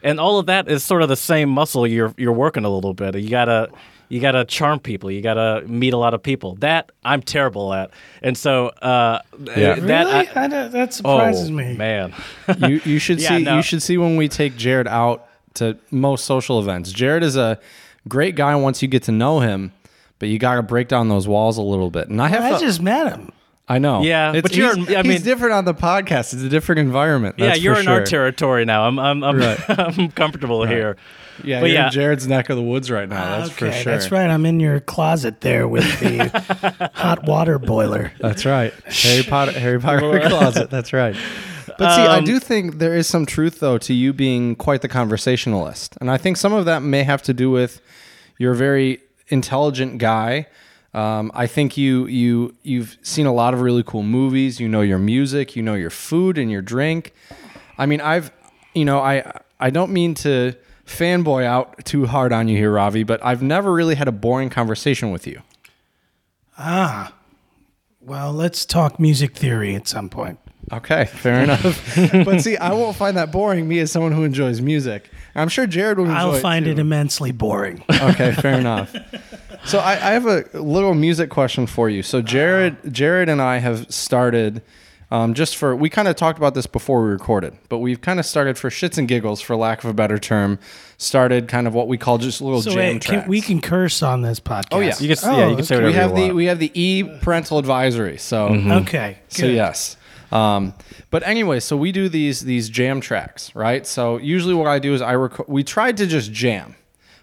And all of that is sort of the same muscle you're you're working a little bit. You gotta you gotta charm people. You gotta meet a lot of people. That I'm terrible at, and so uh, yeah. that really? I, I don't, that surprises oh, me. Man, you you should yeah, see no. you should see when we take Jared out to most social events. Jared is a great guy once you get to know him, but you gotta break down those walls a little bit. And I have well, I just a, met him. I know. Yeah, it's, but you're. He's, I mean, he's different on the podcast. It's a different environment. That's yeah, you're for in sure. our territory now. I'm. I'm. I'm, right. I'm comfortable right. here. Yeah, but you're yeah. in Jared's neck of the woods right now. Uh, that's okay, for sure. That's right. I'm in your closet there with the hot water boiler. That's right. Harry Potter. Harry Potter closet. That's right. But see, um, I do think there is some truth though to you being quite the conversationalist, and I think some of that may have to do with you're a very intelligent guy. Um, I think you, you, you've seen a lot of really cool movies, you know, your music, you know, your food and your drink. I mean, I've, you know, I, I don't mean to fanboy out too hard on you here, Ravi, but I've never really had a boring conversation with you. Ah, well, let's talk music theory at some point. Okay, fair enough. But see, I won't find that boring, me as someone who enjoys music. I'm sure Jared will enjoy it too. I'll find it immensely boring. Okay, fair enough. So I, I have a little music question for you. So Jared, Jared and I have started um, just for, we kind of talked about this before we recorded, but we've kind of started for shits and giggles, for lack of a better term, started kind of what we call just little so jam wait, tracks. Can, we can curse on this podcast. Oh yeah, you can, oh, yeah, you can say whatever we have you the want. We have the E parental advisory. So mm-hmm. okay, good. So yes. Um, but anyway, so we do these these jam tracks, right? So usually what I do is I rec- we tried to just jam.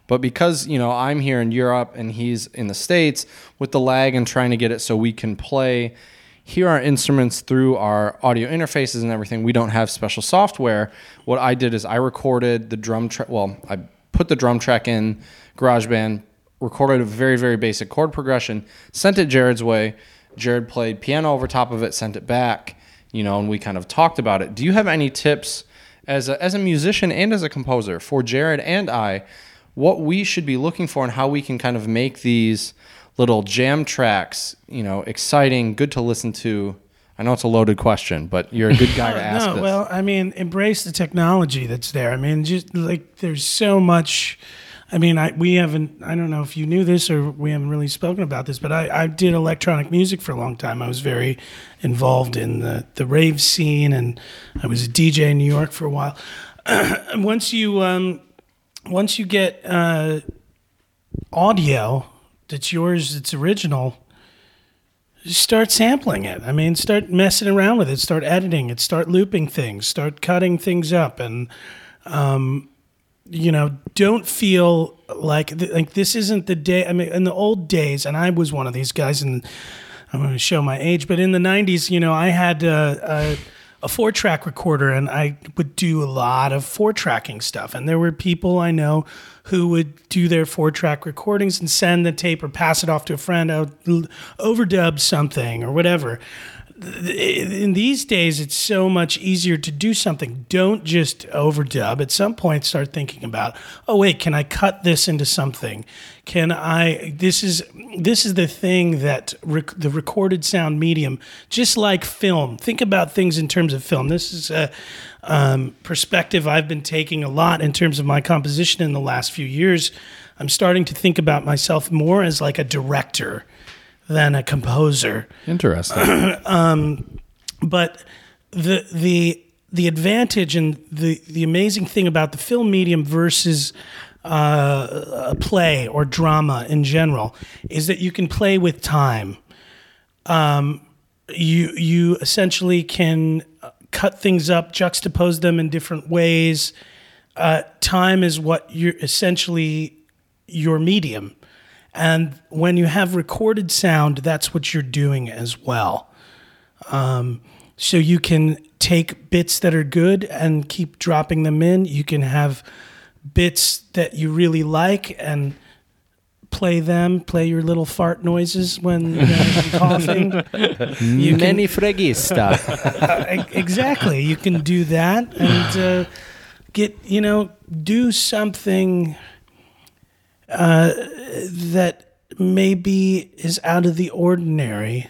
But because, you know, I'm here in Europe and he's in the States, with the lag and trying to get it so we can play, hear our instruments through our audio interfaces and everything, we don't have special software. What I did is I recorded the drum track. Well, I put the drum track in GarageBand, recorded a very, very basic chord progression, sent it Jared's way. Jared played piano over top of it, sent it back, you know, and we kind of talked about it. Do you have any tips as a, as a musician and as a composer for Jared and I, what we should be looking for and how we can kind of make these little jam tracks, you know, exciting, good to listen to? I know it's a loaded question, but you're a good guy to ask. No, this. Well, I mean, embrace the technology that's there. I mean, just like there's so much I mean, I we haven't, I don't know if you knew this or we haven't really spoken about this, but I, I did electronic music for a long time. I was very involved in the, the rave scene, and I was a D J in New York for a while. once you um, once you get uh, audio that's yours, that's original, start sampling it. I mean, start messing around with it, start editing it, start looping things, start cutting things up, and um, you know, don't feel like th- like this isn't the day. I mean, in the old days, and I was one of these guys, and I'm going to show my age, but in the nineties, you know, I had uh, a a four-track recorder, and I would do a lot of four-tracking stuff. And there were people I know who would do their four-track recordings and send the tape or pass it off to a friend. I would overdub something or whatever. In these days, it's so much easier to do something. Don't just overdub. At some point, start thinking about, oh, wait, can I cut this into something? Can I, this is this is the thing that rec- the recorded sound medium, just like film, think about things in terms of film. This is a um, perspective I've been taking a lot in terms of my composition in the last few years. I'm starting to think about myself more as like a director than a composer. Interesting. um, but the the the advantage and the, the amazing thing about the film medium versus uh, a play or drama in general is that you can play with time. Um, you you essentially can cut things up, juxtapose them in different ways. Uh, time is what you're essentially your medium. And when you have recorded sound, that's what you're doing as well. Um, so you can take bits that are good and keep dropping them in. You can have bits that you really like and play them, play your little fart noises when you're coughing. You Many fregista. uh, exactly. You can do that and uh, get, you know, do something... Uh, that maybe is out of the ordinary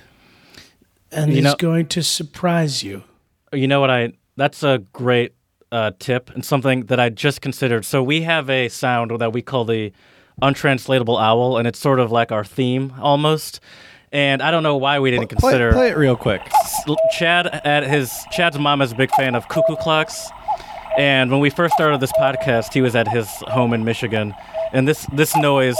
and you is know, going to surprise you. You know what? I That's a great uh, tip and something that I just considered. So we have a sound that we call the untranslatable owl, and it's sort of like our theme almost. And I don't know why we didn't play, consider... Play it real quick. Chad at his Chad's mom is a big fan of cuckoo clocks. And when we first started this podcast, he was at his home in Michigan. And this, this noise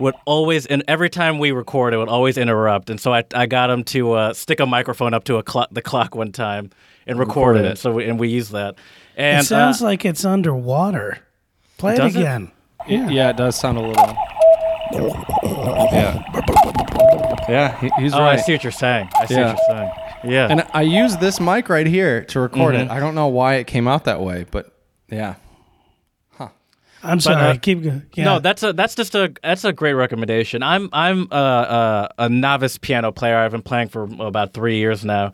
would always, and every time we record, it would always interrupt. And so I, I got him to uh, stick a microphone up to a clock, the clock one time and recorded record it. it. So we, and we used that. And it sounds uh, like it's underwater. Play it, it again. It? Yeah. yeah, it does sound a little. Yeah, yeah, he, he's oh, right. I see what you're saying. I see yeah. what you're saying. Yeah. And I use this mic right here to record mm-hmm. it. I don't know why it came out that way, but yeah. I'm sorry. But, uh, Keep going. Yeah. No, that's a that's just a that's a great recommendation. I'm I'm uh, uh, a novice piano player. I've been playing for about three years now,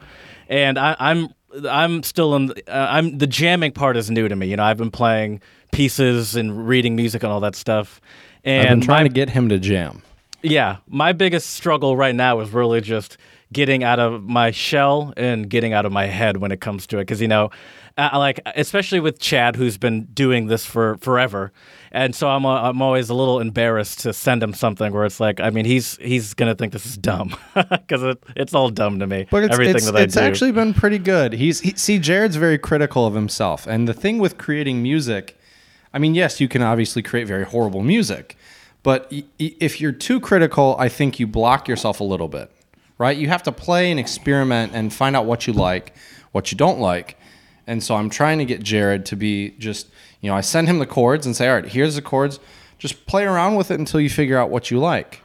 and I, I'm I'm still in. Uh, I'm the jamming part is new to me. You know, I've been playing pieces and reading music and all that stuff. And I've been trying my, to get him to jam. Yeah, my biggest struggle right now is really just getting out of my shell and getting out of my head when it comes to it, because you know, I, like especially with Chad, who's been doing this for forever, and so I'm a, I'm always a little embarrassed to send him something where it's like, I mean, he's he's gonna think this is dumb because it, it's all dumb to me. But it's, everything it's, that I it's do. actually been pretty good. He's he, see, Jared's very critical of himself, and the thing with creating music, I mean, yes, you can obviously create very horrible music, but y- y- if you're too critical, I think you block yourself a little bit. Right? You have to play and experiment and find out what you like, what you don't like. And so I'm trying to get Jared to be just, you know, I send him the chords and say, all right, here's the chords. Just play around with it until you figure out what you like.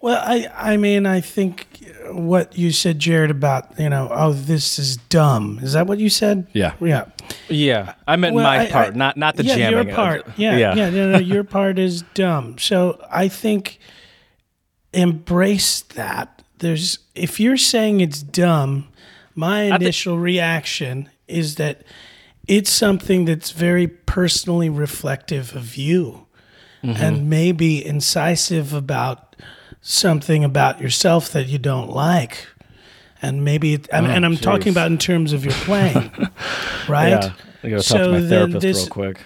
Well, I, I mean, I think what you said, Jared, about, you know, oh, this is dumb. Is that what you said? Yeah. Yeah. Yeah. I meant well, my I, part, I, not not the yeah, jamming. Your part. Yeah. Yeah. yeah no, no, your part is dumb. So I think embrace that. There's, if you're saying it's dumb, my initial th- reaction is that it's something that's very personally reflective of you mm-hmm. and maybe incisive about something about yourself that you don't like. And maybe, it, oh, and, and I'm geez. talking about in terms of your playing, right? Yeah, I gotta so talk to my therapist this, real quick.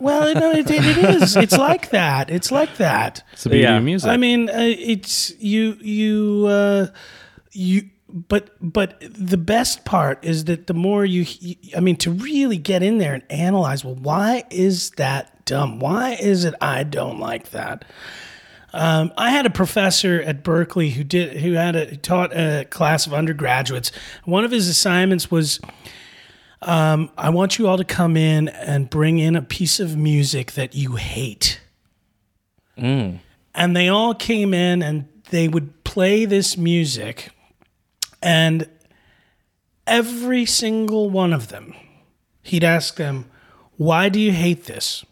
Well, no, it, it is. It's like that. It's like that. It's the beauty yeah. of music. I mean, uh, it's you, you, uh, you. But but the best part is that the more you, I mean, to really get in there and analyze. Well, why is that dumb? Why is it I don't like that? Um, I had a professor at Berkeley who did who had a who taught a class of undergraduates. One of his assignments was. Um, I want you all to come in and bring in a piece of music that you hate. Mm. And they all came in and they would play this music, and every single one of them, he'd ask them, why do you hate this?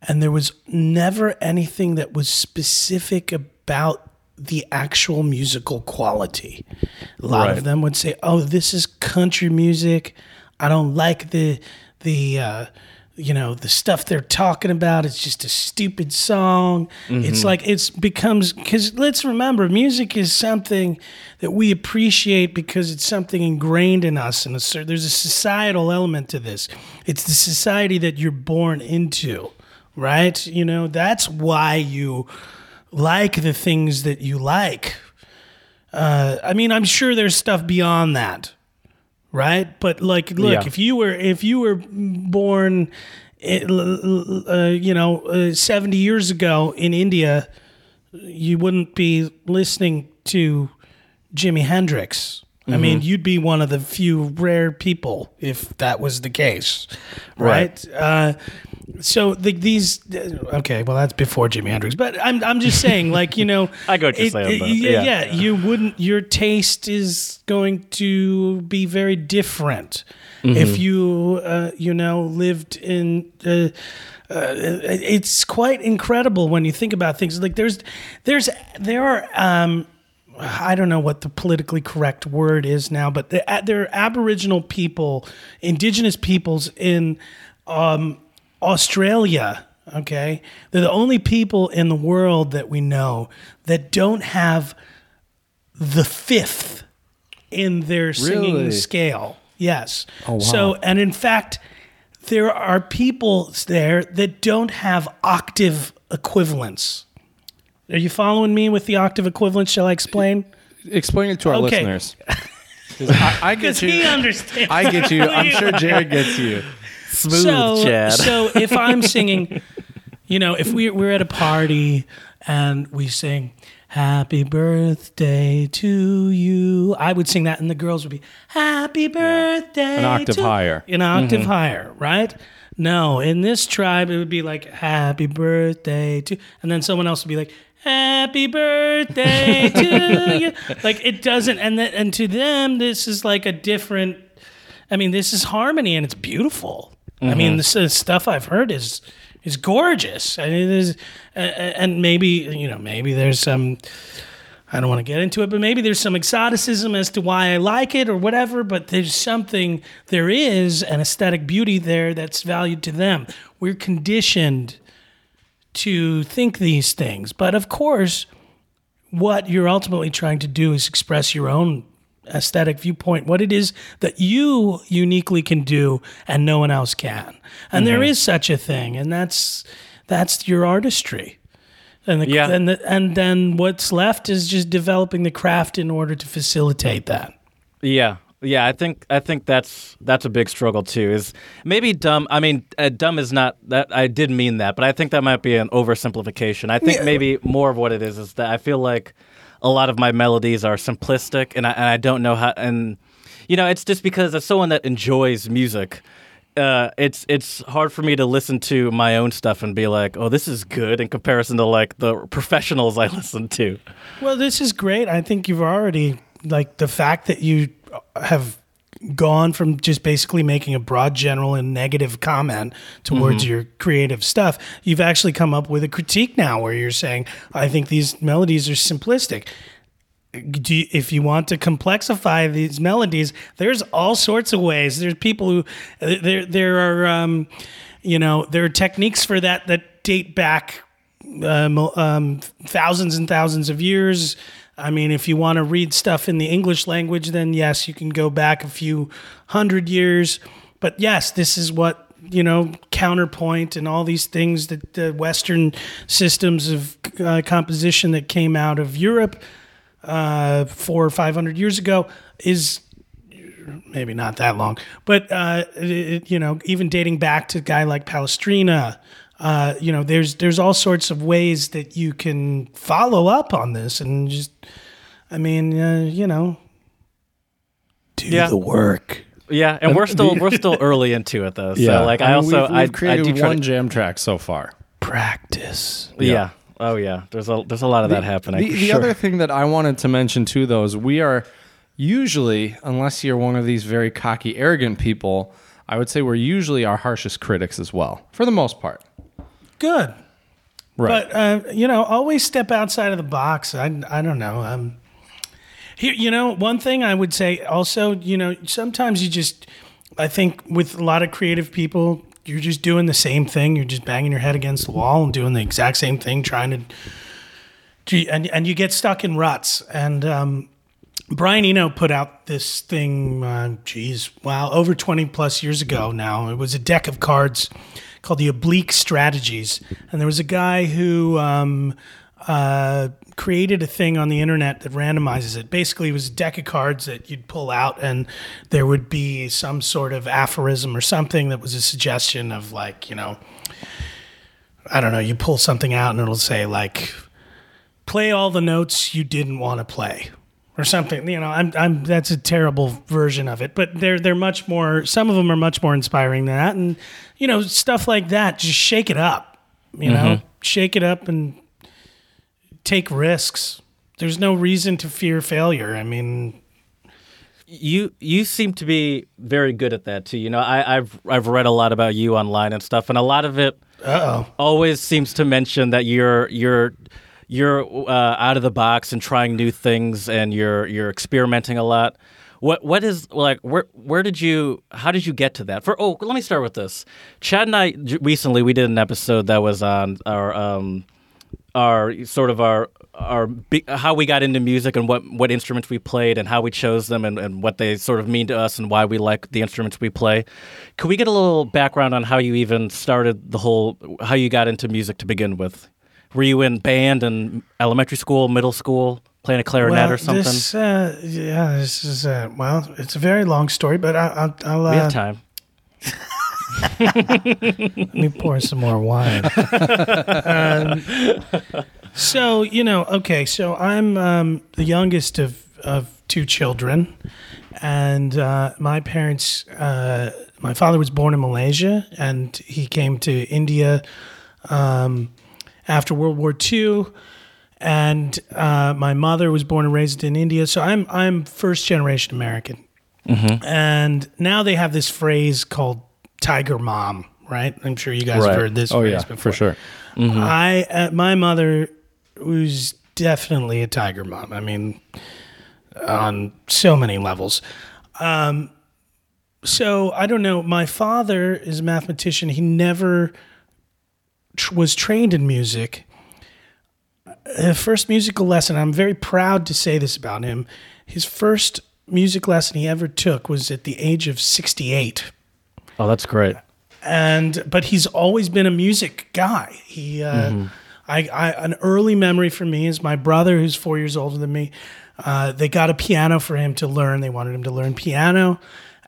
And there was never anything that was specific about the actual musical quality. A lot right. of them would say, oh, this is country music. I don't like the, the uh, you know, the stuff they're talking about. It's just a stupid song. Mm-hmm. It's like, it's becomes, because let's remember, music is something that we appreciate because it's something ingrained in us. And there's a societal element to this. It's the society that you're born into, right? You know, that's why you like the things that you like. Uh, I mean, I'm sure there's stuff beyond that, right? But like, look, yeah. if you were if you were born, uh, you know, uh, seventy years ago in India, you wouldn't be listening to Jimi Hendrix. Mm-hmm. I mean, you'd be one of the few rare people if that was the case, right? right. Uh, so the, these, okay, well, that's before Jimi Hendrix, but I'm I'm just saying, like, you know, I go to slam, yeah, yeah, you wouldn't. Your taste is going to be very different mm-hmm. if you, uh, you know, lived in. Uh, uh, it's quite incredible when you think about things like there's, there's, there are. Um, I don't know what the politically correct word is now, but there are Aboriginal people, Indigenous peoples in um, Australia, okay? They're the only people in the world that we know that don't have the fifth in their singing really? Scale. Yes. Oh, wow. So, and in fact, there are people there that don't have octave equivalents. Are you following me with the octave equivalent? Shall I explain? Explain it to our okay. listeners. I, I get you. He understands. I get you. I'm sure Jared gets you. Smooth, so, Chad. So if I'm singing, you know, if we, we're at a party and we sing, happy birthday to you, I would sing that and the girls would be, happy birthday yeah. An octave to higher. An octave mm-hmm. higher, right? No, in this tribe, it would be like, happy birthday to, and then someone else would be like, happy birthday to you. Like it doesn't, and the, and to them, this is like a different. I mean, this is harmony, and it's beautiful. Mm-hmm. I mean, this, this stuff I've heard is is gorgeous, and it is, uh, and maybe you know, maybe there's some. I don't want to get into it, but maybe there's some exoticism as to why I like it or whatever. But there's something, there is an aesthetic beauty there that's valued to them. We're conditioned to think these things. But of course, what you're ultimately trying to do is express your own aesthetic viewpoint, what it is that you uniquely can do and no one else can. And mm-hmm. there is such a thing, and that's that's your artistry. And the, yeah. and, the, and then what's left is just developing the craft in order to facilitate that. Yeah. Yeah, I think I think that's that's a big struggle too. Is maybe dumb. I mean, uh, dumb is not that. I did mean that, but I think that might be an oversimplification. I think yeah. maybe more of what it is is that I feel like a lot of my melodies are simplistic, and I and I don't know how. And you know, it's just because as someone that enjoys music, uh, it's it's hard for me to listen to my own stuff and be like, oh, this is good in comparison to like the professionals I listen to. Well, this is great. I think you've already like the fact that you. Have gone from just basically making a broad general and negative comment towards mm-hmm. your creative stuff. You've actually come up with a critique now where you're saying, I think these melodies are simplistic. Do you, if you want to complexify these melodies, there's all sorts of ways. There's people who, there there are, um, you know, there are techniques for that that date back um, um, thousands and thousands of years. I mean, if you want to read stuff in the English language, then yes, you can go back a few hundred years. But yes, this is what you know, counterpoint and all these things that the Western systems of uh, composition that came out of Europe uh, four or five hundred years ago is maybe not that long, but uh, it, you know, even dating back to a guy like Palestrina. Uh, you know, there's there's all sorts of ways that you can follow up on this, and just, I mean, uh, you know, do yeah. the work. Yeah, and we're still we're still early into it though. So yeah. like I, I mean, also we've, we've I created I do one to, jam track so far. Practice. Yeah. yeah. Oh yeah. There's a there's a lot of the, that happening. The, the sure. other thing that I wanted to mention too, though, is we are usually, unless you're one of these very cocky, arrogant people, I would say we're usually our harshest critics as well, for the most part. Good, right? But uh, you know, always step outside of the box. I, I don't know. Um, here, you know, one thing I would say also, you know, sometimes you just, I think with a lot of creative people, you're just doing the same thing. You're just banging your head against the wall and doing the exact same thing, trying to, to and and you get stuck in ruts. And um, Brian Eno put out this thing, uh, geez, wow, over twenty plus years ago now. It was a deck of cards called The Oblique Strategies, and there was a guy who um, uh, created a thing on the internet that randomizes it. Basically, it was a deck of cards that you'd pull out, and there would be some sort of aphorism or something that was a suggestion of, like, you know, I don't know, you pull something out and it'll say, like, play all the notes you didn't want to play, or something. You know, I'm, I'm. That's a terrible version of it, but they're they're much more. Some of them are much more inspiring than that, and you know, stuff like that. Just shake it up. You mm-hmm. know, shake it up and take risks. There's no reason to fear failure. I mean, you you seem to be very good at that too. You know, I, I've I've read a lot about you online and stuff, and a lot of it Uh-oh. always seems to mention that you're you're. You're uh, out of the box and trying new things, and you're you're experimenting a lot. What what is like? Where where did you? How did you get to that? For oh, let me start with this. Chad and I recently we did an episode that was on our um our sort of our our how we got into music and what what instruments we played and how we chose them and, and what they sort of mean to us and why we like the instruments we play. Could we get a little background on how you even started the whole how you got into music to begin with? Were you in band in elementary school, middle school, playing a clarinet well, or something? This, uh, yeah, this is, uh, well, it's a very long story, but I, I'll... I'll uh... We have time. Let me pour some more wine. um, so, you know, okay, so I'm um, the youngest of, of two children, and uh, my parents, uh, my father was born in Malaysia, and he came to India Um, after World War Two, and uh, my mother was born and raised in India, so I'm I'm first generation American. Mm-hmm. And now they have this phrase called "Tiger Mom," right? I'm sure you guys right. have heard this oh, phrase yeah, before. For sure. Mm-hmm. I uh, my mother was definitely a tiger mom. I mean, on so many levels. Um, so I don't know. My father is a mathematician. He never was trained in music. The first musical lesson, I'm very proud to say this about him, his first music lesson he ever took was at the age of sixty-eight. Oh, that's great. And but he's always been a music guy. He, uh, mm-hmm. I, I, an early memory for me is my brother, who's four years older than me, uh, they got a piano for him to learn. They wanted him to learn piano.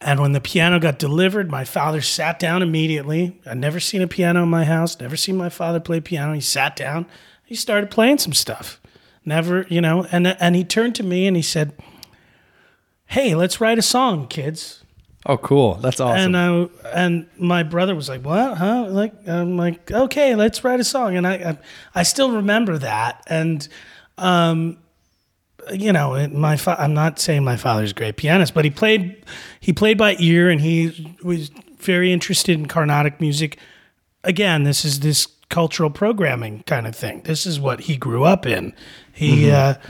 And when the piano got delivered, my father sat down immediately. I'd never seen a piano in my house, never seen my father play piano. He sat down. He started playing some stuff. Never, you know, and and he turned to me and he said, "Hey, let's write a song, kids." Oh, cool. That's awesome. And I, and my brother was like, "What? Huh?" Like, I'm like, "Okay, let's write a song." And I I, I still remember that. And um you know, my fa- I'm not saying my father's a great pianist, but he played he played by ear, and he was very interested in Carnatic music. Again, this is this cultural programming kind of thing. This is what he grew up in. He mm-hmm.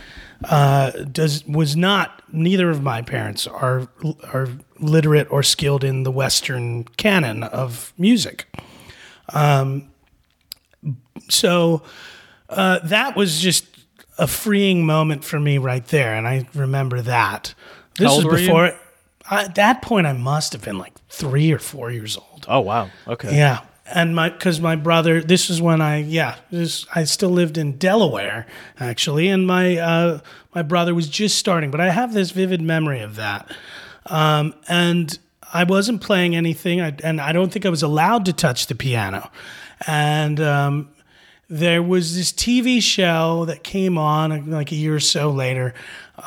uh, uh, does was not. Neither of my parents are are literate or skilled in the Western canon of music. Um, so uh, that was just a freeing moment for me right there, and I remember that. This was before at that point, I must have been like three or four years old. Oh, wow. Okay. Yeah. And my, because my brother, this is when I, yeah, this, I still lived in Delaware, actually, and my uh, my brother was just starting, but I have this vivid memory of that. Um, and I wasn't playing anything, I, and I don't think I was allowed to touch the piano. And um, there was this T V show that came on like a year or so later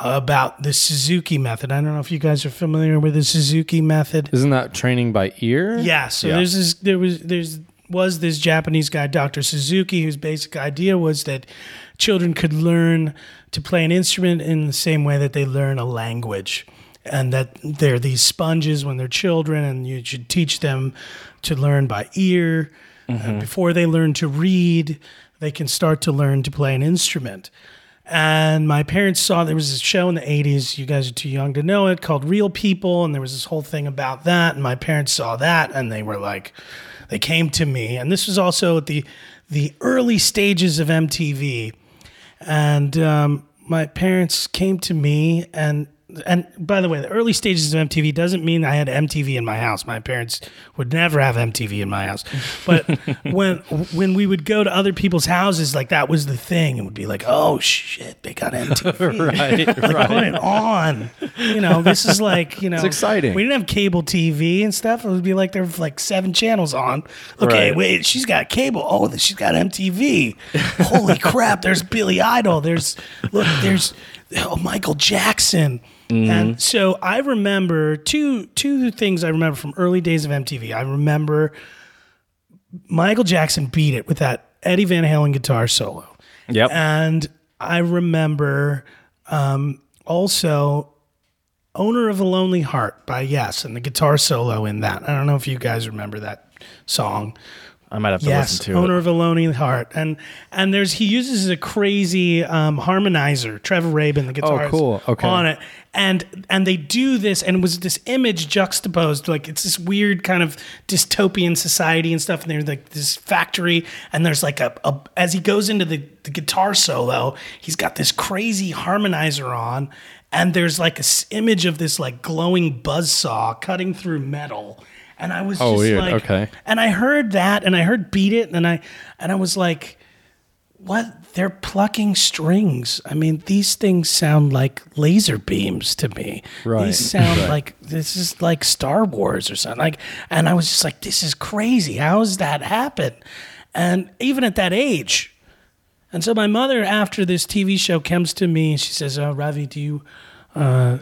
about the Suzuki method. I don't know if you guys are familiar with the Suzuki method. Isn't that training by ear? Yeah. So yeah. there's this, there was there's was this Japanese guy, Doctor Suzuki, whose basic idea was that children could learn to play an instrument in the same way that they learn a language, and that they're these sponges when they're children, and you should teach them to learn by ear. Mm-hmm. And before they learn to read, they can start to learn to play an instrument. And my parents saw there was a show in the eighties, you guys are too young to know it, called Real People, and there was this whole thing about that, and my parents saw that, and they were like, they came to me. And this was also at the the early stages of M T V. And um, my parents came to me, and and by the way, the early stages of M T V doesn't mean I had M T V in my house. My parents would never have M T V in my house. But when when we would go to other people's houses, like that was the thing. It would be like, oh shit, they got M T V. right, like, right. Put it on. You know, this is like, you know, it's exciting. We didn't have cable T V and stuff. It would be like there were like seven channels on. Okay, right. Wait, she's got cable. Oh, she's got M T V. Holy crap! There's Billy Idol. There's look. There's oh, Michael Jackson. Mm-hmm. And so I remember two two things I remember from early days of M T V. I remember Michael Jackson beat it with that Eddie Van Halen guitar solo. Yep. And I remember um, also Owner of a Lonely Heart by Yes and the guitar solo in that. I don't know if you guys remember that song. I might have to yes, listen to Owner it. Owner of a Lonely Heart. And and there's he uses a crazy um, harmonizer, Trevor Rabin, the guitarist, oh, cool. okay. on it. And and they do this, and it was this image juxtaposed, like it's this weird kind of dystopian society and stuff, and there's like this factory, and there's like a, a as he goes into the, the guitar solo, he's got this crazy harmonizer on, and there's like a image of this like glowing buzzsaw cutting through metal. And I was oh, just weird. like, okay. And I heard that, and I heard "Beat It," and I, and I was like, "What? They're plucking strings. I mean, these things sound like laser beams to me. Right. These sound right. like this is like Star Wars or something." Like, and I was just like, "This is crazy. How does that happen?" And even at that age, and so my mother, after this T V show, comes to me and she says, "Oh, Ravi, do you, uh,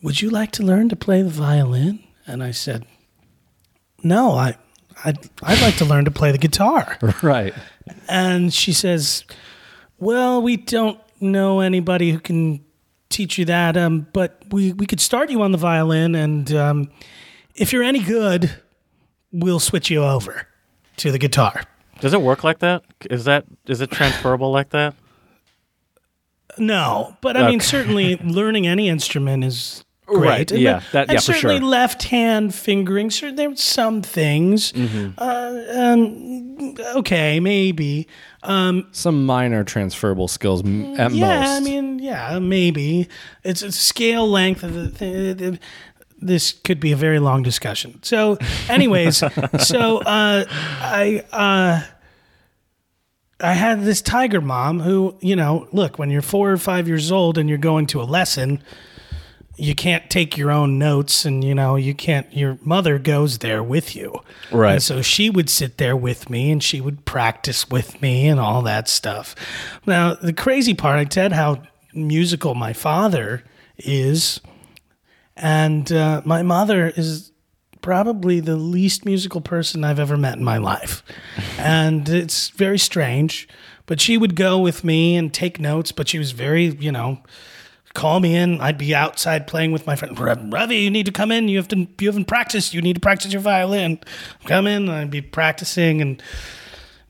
would you like to learn to play the violin?" And I said, No, I, I'd, I'd like to learn to play the guitar. Right. And she says, well, we don't know anybody who can teach you that, um, but we, we could start you on the violin, and um, if you're any good, we'll switch you over to the guitar. Does it work like that? Is that is it transferable like that? No, but I okay. mean, certainly learning any instrument is... Great. Right. And yeah. That, and yeah, certainly for sure. Left hand fingering. Certainly there were some things. Mm-hmm. Uh, um, okay, maybe um, some minor transferable skills m- at yeah, most. Yeah, I mean, yeah, maybe it's a scale length of the thing. This could be a very long discussion. So, anyways, so uh, I. Uh, I had this tiger mom who, you know, look, when you're four or five years old and you're going to a lesson, you can't take your own notes, and you know, you can't, your mother goes there with you. Right. And so she would sit there with me, and she would practice with me and all that stuff. Now, the crazy part, I said how musical my father is, and uh, my mother is probably the least musical person I've ever met in my life. And it's very strange, but she would go with me and take notes, but she was very, you know, call me in. I'd be outside playing with my friend. Ravi, you need to come in. You have to. You haven't practiced. You need to practice your violin. Come in. I'd be practicing and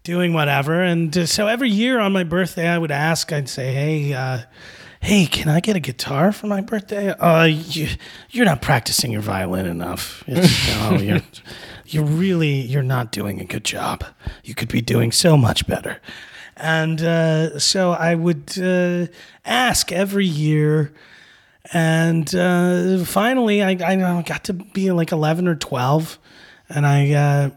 doing whatever. And uh, so every year on my birthday, I would ask. I'd say, "Hey, uh, hey, can I get a guitar for my birthday?" Uh, you, you're not practicing your violin enough. It's, no, you're, you're really, you're not doing a good job. You could be doing so much better. And uh, so I would uh, ask every year, And uh, finally, I, I got to be like eleven or twelve, and I uh,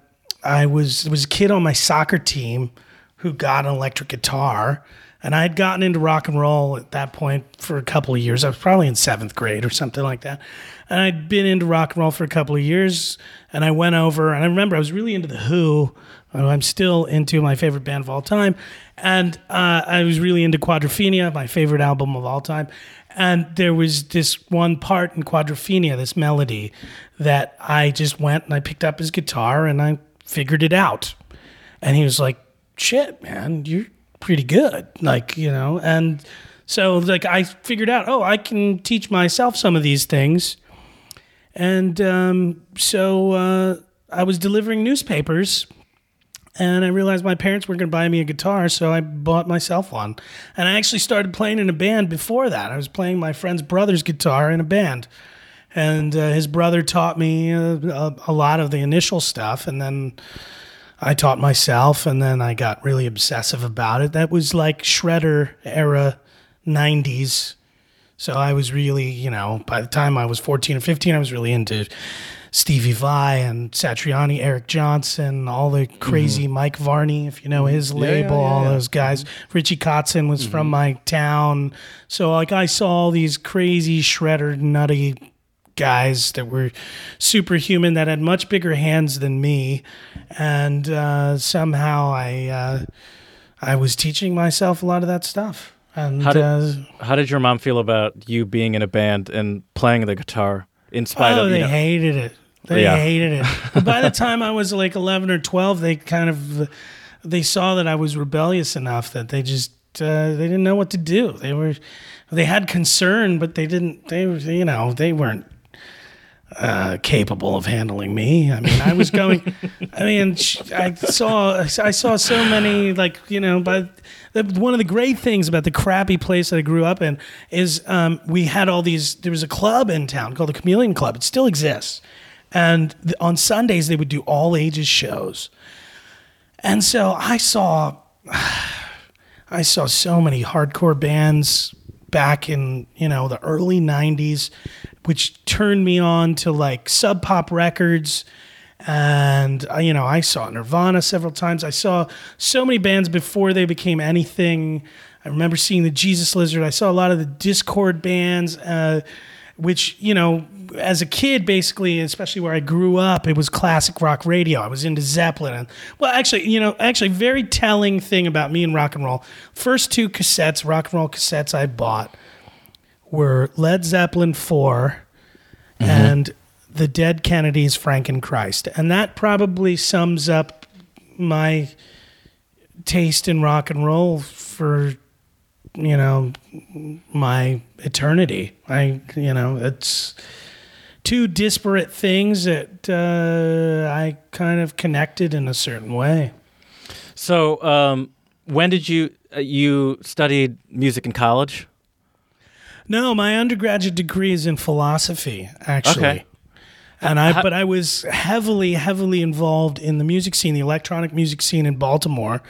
I was was a kid on my soccer team who got an electric guitar, and I had gotten into rock and roll at that point for a couple of years. I was probably in seventh grade or something like that, and I'd been into rock and roll for a couple of years, and I went over, and I remember I was really into The Who. I'm still into my favorite band of all time, and uh, I was really into Quadrophenia, my favorite album of all time. And there was this one part in Quadrophenia, this melody, that I just went and I picked up his guitar and I figured it out. And he was like, shit, man, you're pretty good. Like, you know, and so like I figured out, oh, I can teach myself some of these things. And um, so uh, I was delivering newspapers, and I realized my parents weren't going to buy me a guitar, so I bought myself one. And I actually started playing in a band before that. I was playing my friend's brother's guitar in a band. And uh, his brother taught me uh, a, a lot of the initial stuff, and then I taught myself, and then I got really obsessive about it. That was like Shredder era nineties. So I was really, you know, by the time I was fourteen or fifteen, I was really into Stevie Vai and Satriani, Eric Johnson, all the crazy mm-hmm. Mike Varney, if you know his label, yeah, yeah, yeah, all yeah. those guys. Richie Kotzen was mm-hmm. from my town. So like I saw all these crazy shredder nutty guys that were superhuman, that had much bigger hands than me. And uh, somehow I uh, I was teaching myself a lot of that stuff. And how did, uh, how did your mom feel about you being in a band and playing the guitar? In spite oh, of, they know. hated it. They yeah. hated it. But by the time I was like eleven or twelve, they kind of, they saw that I was rebellious enough that they just, uh, they didn't know what to do. They were, they had concern, but they didn't, they were, you know, they weren't uh, capable of handling me. I mean, I was going, I mean, I saw, I saw so many, like, you know, but one of the great things about the crappy place that I grew up in is um, we had all these, there was a club in town called the Chameleon Club. It still exists. And the, on Sundays, they would do all ages shows. And so I saw, I saw so many hardcore bands back in, you know, the early nineties, which turned me on to like Sub Pop records. And, you know, I saw Nirvana several times. I saw so many bands before they became anything. I remember seeing the Jesus Lizard. I saw a lot of the Discord bands, uh, which, you know, as a kid, basically, especially where I grew up, it was classic rock radio. I was into Zeppelin. And, well, actually, you know, actually very telling thing about me and rock and roll. First two cassettes, rock and roll cassettes I bought were Led Zeppelin four mm-hmm. and The Dead Kennedys, Frankenchrist. And that probably sums up my taste in rock and roll for, you know, my eternity. I, you know, it's two disparate things that uh, I kind of connected in a certain way. So um, when did you, uh, you studied music in college? No, my undergraduate degree is in philosophy, actually. Okay. And I, but I was heavily, heavily involved in the music scene, the electronic music scene in Baltimore,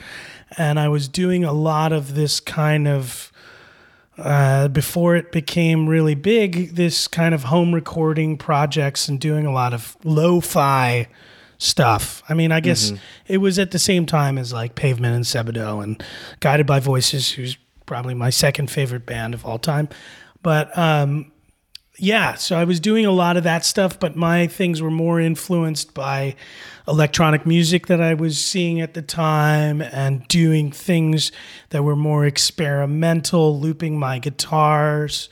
and I was doing a lot of this kind of, uh, before it became really big, this kind of home recording projects and doing a lot of lo-fi stuff. I mean, I guess mm-hmm. it was at the same time as like Pavement and Sebado and Guided by Voices, who's probably my second favorite band of all time, but um, yeah, so I was doing a lot of that stuff, but my things were more influenced by electronic music that I was seeing at the time and doing things that were more experimental, looping my guitars.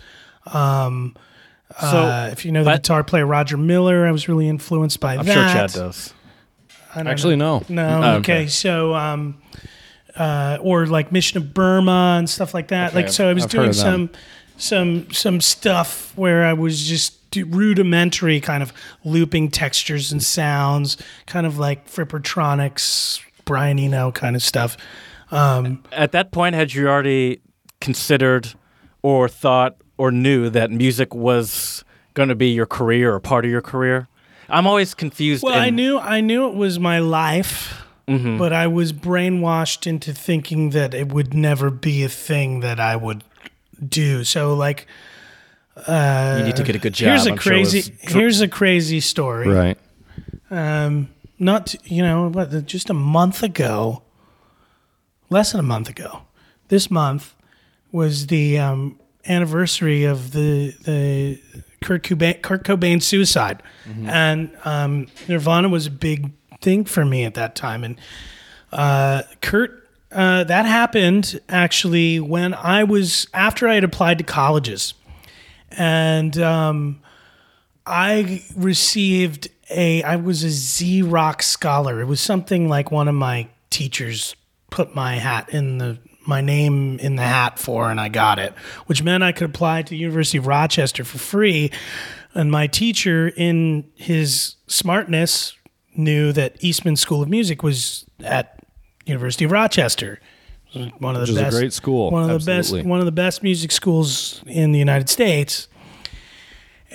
Um, so, uh, if you know the but, guitar player Roger Miller, I was really influenced by I'm that. I'm sure Chad does. I don't Actually, know. no. No, oh, okay. okay. So, um, uh, or like Mission of Burma and stuff like that. Okay, like, so I was I've doing some... Some some stuff where I was just do rudimentary kind of looping textures and sounds, kind of like Frippertronics, Brian Eno kind of stuff. Um, At that point, had you already considered or thought or knew that music was going to be your career or part of your career? I'm always confused. Well, in- I knew I knew it was my life, mm-hmm. but I was brainwashed into thinking that it would never be a thing that I would do. So like Uh, you need to get a good job. Here's a I'm crazy. Sure was... Here's a crazy story. Right. Um, not you know, what, just a month ago, less than a month ago, this month was the um, anniversary of the the Kurt Cobain Kurt Cobain suicide, mm-hmm. and um, Nirvana was a big thing for me at that time, and uh, Kurt. Uh, that happened actually when I was after I had applied to colleges. And um, I received a, I was a Xerox scholar. It was something like one of my teachers put my hat in the, my name in the hat for, and I got it, which meant I could apply to the University of Rochester for free. And my teacher, in his smartness, knew that Eastman School of Music was at University of Rochester. One of the Which best, is a great school. One of Absolutely. the best, one of the best music schools in the United States.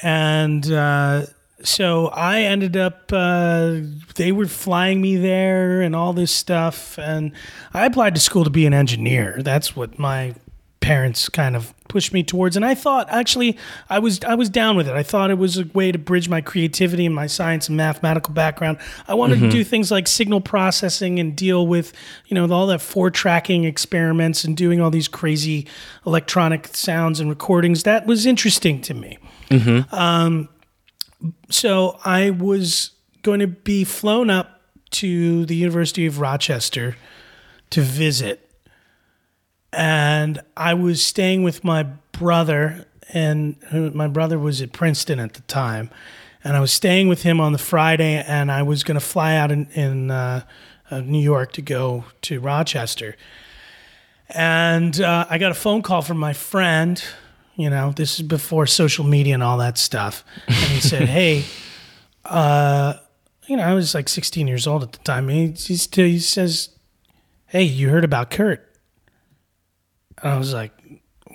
And uh, so I ended up. Uh, they were flying me there and all this stuff. And I applied to school to be an engineer. That's what my parents kind of pushed me towards. And I thought, actually, I was I was down with it. I thought it was a way to bridge my creativity and my science and mathematical background. I wanted mm-hmm. to do things like signal processing and deal with, you know, all that four-tracking experiments and doing all these crazy electronic sounds and recordings. That was interesting to me. Mm-hmm. Um, so I was going to be flown up to the University of Rochester to visit. And I was staying with my brother, and my brother was at Princeton at the time. And I was staying with him on the Friday, and I was going to fly out in, in uh, New York to go to Rochester. And uh, I got a phone call from my friend. You know, this is before social media and all that stuff. And he said, hey, uh, you know, I was like sixteen years old at the time. He, he, still, he says, hey, you heard about Kurt? And I was like,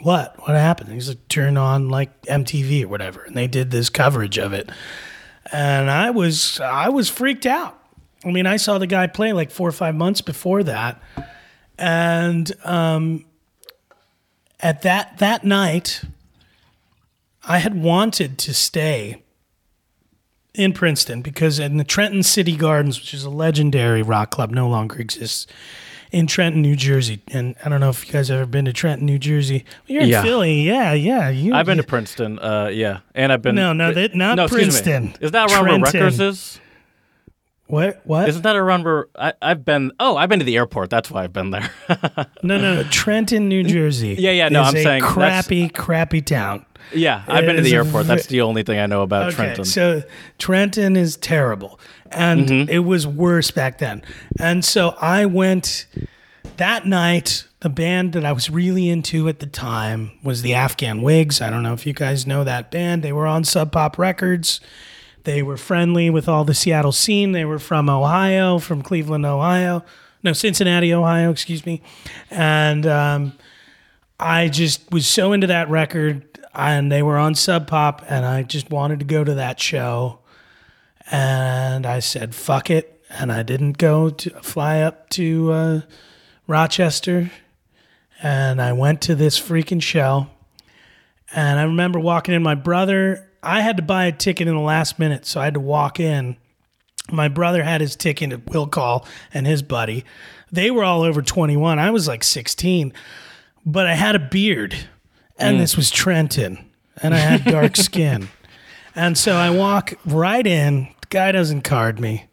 what? What happened? And he's like, turn on like M T V or whatever. And they did this coverage of it. And I was I was freaked out. I mean, I saw the guy play like four or five months before that. And um, at that that night, I had wanted to stay in Princeton because in the Trenton City Gardens, which is a legendary rock club, no longer exists, in Trenton, New Jersey. And I don't know if you guys have ever been to Trenton, New Jersey. You're in yeah. Philly. Yeah, yeah. You, I've been you, to Princeton. Uh, yeah. And I've been... No, no, that, not no, Princeton. Is that around Trenton. Where Rutgers is? What? What? Isn't that around where... I, I've been... Oh, I've been to the airport. That's why I've been there. no, no, no. Trenton, New Jersey. yeah, yeah. No, I'm saying... It's a crappy, crappy town. Yeah, I've it been to the airport. V- that's the only thing I know about okay, Trenton. So Trenton is terrible. And mm-hmm. it was worse back then. And so I went that night. The band that I was really into at the time was the Afghan Whigs. I don't know if you guys know that band. They were on Sub Pop Records. They were friendly with all the Seattle scene. They were from Ohio, from Cleveland, Ohio. No, Cincinnati, Ohio, excuse me. And um, I just was so into that record. And they were on Sub Pop. And I just wanted to go to that show. And I said, fuck it. And I didn't go to fly up to uh, Rochester. And I went to this freaking show. And I remember walking in. My brother, I had to buy a ticket in the last minute. So I had to walk in. My brother had his ticket at Will Call and his buddy. They were all over twenty-one. I was like sixteen. But I had a beard. And mm. this was Trenton. And I had dark skin. And so I walk right in. The guy doesn't card me.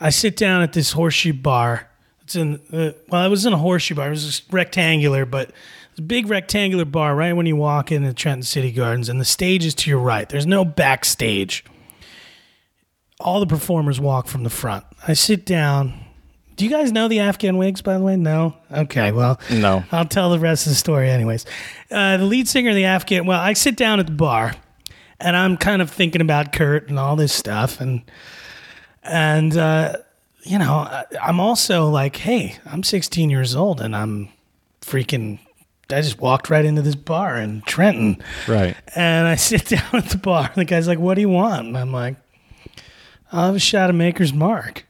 I sit down at this horseshoe bar. It's in the, well, it was in a horseshoe bar. It was just rectangular, but it's a big rectangular bar right when you walk into Trenton City Gardens, and the stage is to your right. There's no backstage. All the performers walk from the front. I sit down. Do you guys know the Afghan Whigs, by the way? No? Okay, well, no. I'll tell the rest of the story anyways. Uh, the lead singer of the Afghan, well, I sit down at the bar. And I'm kind of thinking about Kurt and all this stuff. And, and uh, you know, I, I'm also like, hey, I'm sixteen years old and I'm freaking, I just walked right into this bar in Trenton. Right. And I sit down at the bar. And the guy's like, what do you want? And I'm like, I'll have a shot of Maker's Mark.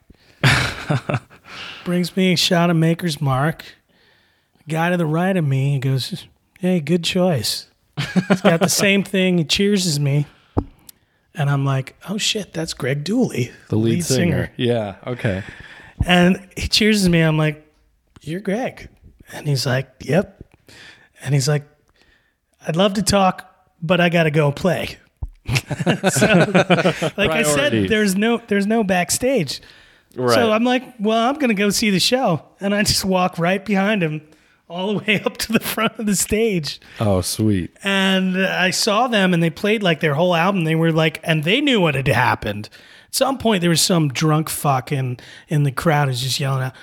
Brings me a shot of Maker's Mark. The guy to the right of me, he goes, hey, good choice. He's got the same thing. He cheerses me. And I'm like, oh, shit, that's Greg Dooley. The lead, lead singer. singer. Yeah, okay. And he cheerses me. I'm like, you're Greg. And he's like, yep. And he's like, I'd love to talk, but I got to go play. So, like I said, there's no there's no backstage. Right. So I'm like, well, I'm going to go see the show. And I just walk right behind him all the way up to the front of the stage. Oh, sweet. And I saw them, and they played like their whole album. They were like, and they knew what had happened. At some point, there was some drunk fuck in, in the crowd who's just yelling out,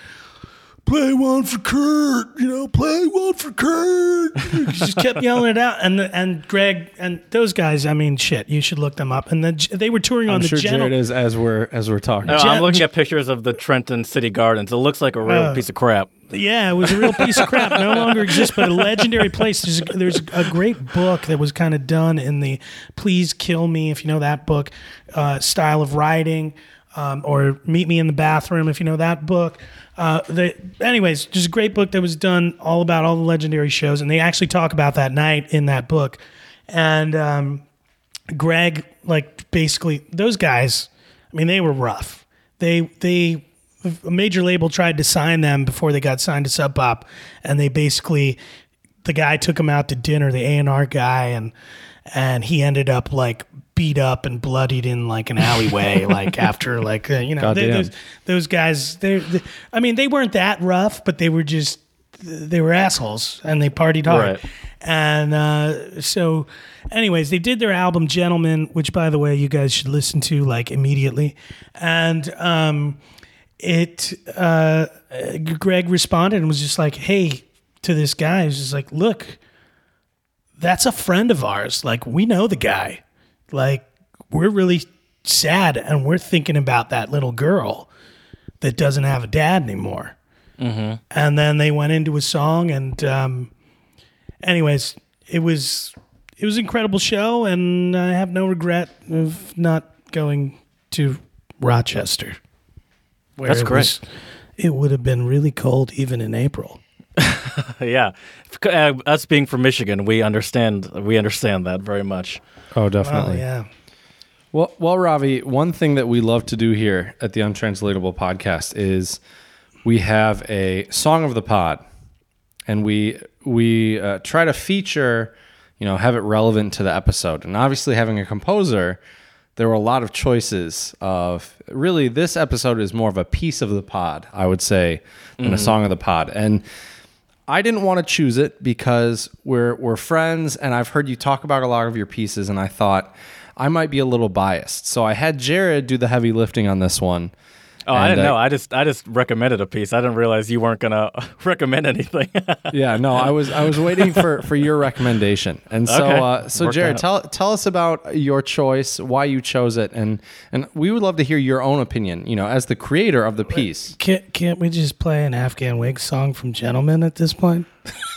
play one for Kurt, you know, play one for Kurt. She just kept yelling it out. And the, and Greg and those guys, I mean, shit, you should look them up. And then they were touring I'm on the sure Jared is as we're as we're talking. No, Gen- I'm looking at pictures of the Trenton City Gardens. It looks like a real uh, piece of crap. Yeah, it was a real piece of crap. No longer exists, but a legendary place. There's a, there's a great book that was kind of done in the Please Kill Me, if you know that book, uh, style of writing, um, or Meet Me in the Bathroom, if you know that book. Uh, they, anyways, just a great book that was done all about all the legendary shows, and they actually talk about that night in that book. And um, Greg, like, basically, those guys, I mean, they were rough. They, they, a major label tried to sign them before they got signed to Sub Pop, and they basically, the guy took them out to dinner, the A and R guy, and and he ended up, like, beat up and bloodied in like an alleyway, like after like, uh, you know, they, those, those guys, they, they, I mean, they weren't that rough, but they were just, they were assholes and they partied hard. Right. And uh, so anyways, they did their album Gentlemen, which by the way, you guys should listen to like immediately. And um, it, uh, Greg responded and was just like, hey, to this guy, he was just like, look, that's a friend of ours. Like, we know the guy. Like, we're really sad and we're thinking about that little girl that doesn't have a dad anymore. Mm-hmm. And then they went into a song and um, anyways, it was it was an incredible show and I have no regret of not going to Rochester. Where That's it great. Was, it would have been really cold even in April. Yeah, uh, us being from Michigan, we understand we understand that very much. Oh, definitely. Well, yeah. Well, well, Ravi, one thing that we love to do here at the Untranslatable Podcast is we have a song of the pod, and we we uh, try to feature, you know, have it relevant to the episode. And obviously, having a composer, there were a lot of choices of really this episode is more of a piece of the pod, I would say, than mm-hmm. a song of the pod, and. I didn't want to choose it because we're we're friends and I've heard you talk about a lot of your pieces and I thought I might be a little biased. So I had Jared do the heavy lifting on this one. Oh, and I didn't uh, know. I just I just recommended a piece. I didn't realize you weren't going to recommend anything. Yeah, no, I was I was waiting for, for your recommendation. And so okay. uh, so Worked Jared, out. tell tell us about your choice, why you chose it, and and we would love to hear your own opinion, you know, as the creator of the piece. Can't can't we just play an Afghan Whigs song from Gentlemen at this point?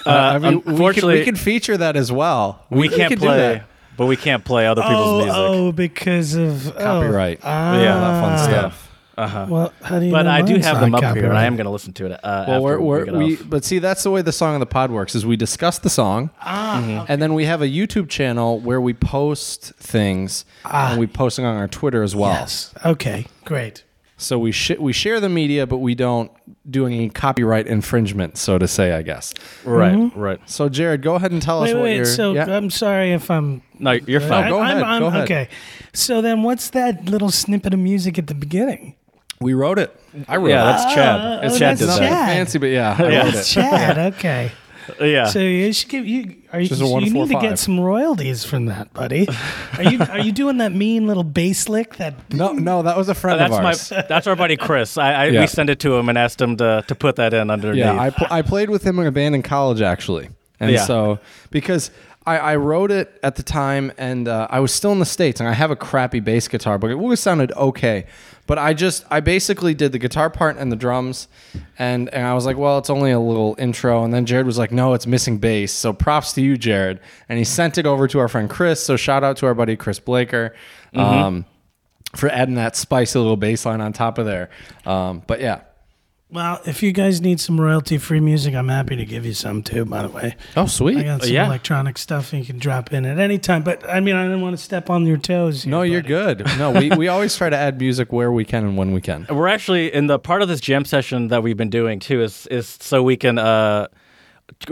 Uh, I mean, unfortunately, we could, we could feature that as well. We, we can't play. Do that. But we can't play other people's oh, music. Oh, because of copyright. Oh, yeah, that fun stuff. Yeah. Uh-huh. Well, how do you but I do have them up copyright. Here, and I am going to listen to it. Uh, well, we're, we're, we, we but see, that's the way the song of the pod works: is we discuss the song, ah, mm-hmm. okay. and then we have a YouTube channel where we post things, ah, and we post it on our Twitter as well. Yes. Okay. Great. So we sh- we share the media, but we don't do any copyright infringement, so to say, I guess. Right, mm-hmm. right. So, Jared, go ahead and tell wait, us what wait, you're... Wait, so yeah? I'm sorry if I'm... No, you're fine. I, go, I'm, ahead. I'm, go ahead. Okay. So then what's that little snippet of music at the beginning? We wrote it. I wrote yeah, it. Yeah, that's Chad. It's oh, Chad. That's Chad. Not fancy, but yeah, I yeah. wrote it. Chad, okay. Yeah. So you should give you. Are you, so one, you four, need five. To get some royalties from that, buddy. Are you are you doing that mean little bass lick? That no, no, that was a friend uh, of ours. My, that's our buddy Chris. I, I yeah. we sent it to him and asked him to to put that in underneath. Yeah, I pl- I played with him in a band in college actually, and yeah. so because. I, I wrote it at the time, and uh, I was still in the States, and I have a crappy bass guitar, but it always sounded okay. But I just, I basically did the guitar part and the drums, and, and I was like, well, it's only a little intro, and then Jared was like, no, it's missing bass, so props to you, Jared. And he sent it over to our friend Chris, so shout out to our buddy Chris Blaker um, mm-hmm. for adding that spicy little bass line on top of there. Um, but yeah. Well, if you guys need some royalty-free music, I'm happy to give you some, too, by the way. Oh, sweet. I got some yeah. electronic stuff you can drop in at any time. But, I mean, I didn't want to step on your toes here, no, buddy. You're good. No, we, we always try to add music where we can and when we can. We're actually, in the part of this jam session that we've been doing, too, is is so we can... Uh,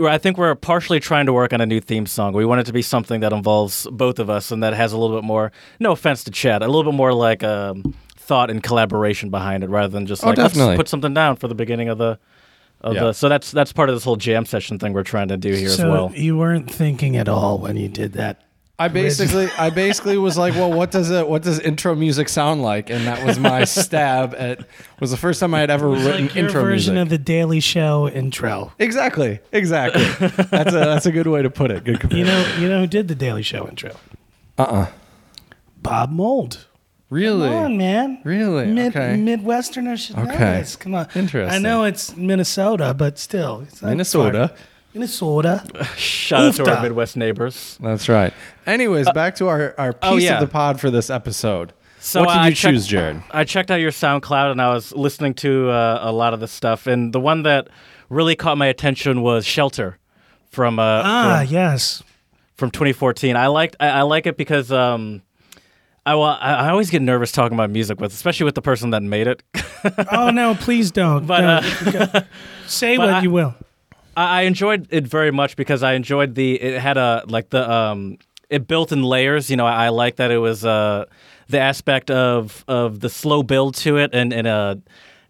I think we're partially trying to work on a new theme song. We want it to be something that involves both of us and that has a little bit more, no offense to Chad, a little bit more like... Um, thought and collaboration behind it rather than just like oh, let's put something down for the beginning of the of yeah. the so that's that's part of this whole jam session thing we're trying to do here so as well. You weren't thinking at all when you did that. I basically I basically was like, well, what does it what does intro music sound like? And that was my stab at was the first time I had ever written like your intro version music. Of the Daily Show intro. Exactly. Exactly. That's a that's a good way to put it. Good comparison. You know you know who did the Daily Show intro? Uh uh-uh. uh. Bob Mould. Really? Come on, man. Really? Mid- okay. Midwesterner should know this. Come on. Interesting. I know it's Minnesota, but still. It's Minnesota. Part. Minnesota. Shout out to our Midwest neighbors. That's right. Anyways, uh, back to our, our piece oh, yeah. of the pod for this episode. So what did uh, you I choose, checked, Jared? I checked out your SoundCloud, and I was listening to uh, a lot of this stuff, and the one that really caught my attention was Shelter from... Uh, ah, from, yes. From twenty fourteen. I liked. I, I like it because... Um, I, well, I always get nervous talking about music with, especially with the person that made it. Oh no, please don't. But don't. Uh, say but what I, you will. I enjoyed it very much because I enjoyed the. It had a like the um. It built in layers. You know, I, I like that it was uh the aspect of of the slow build to it, and and uh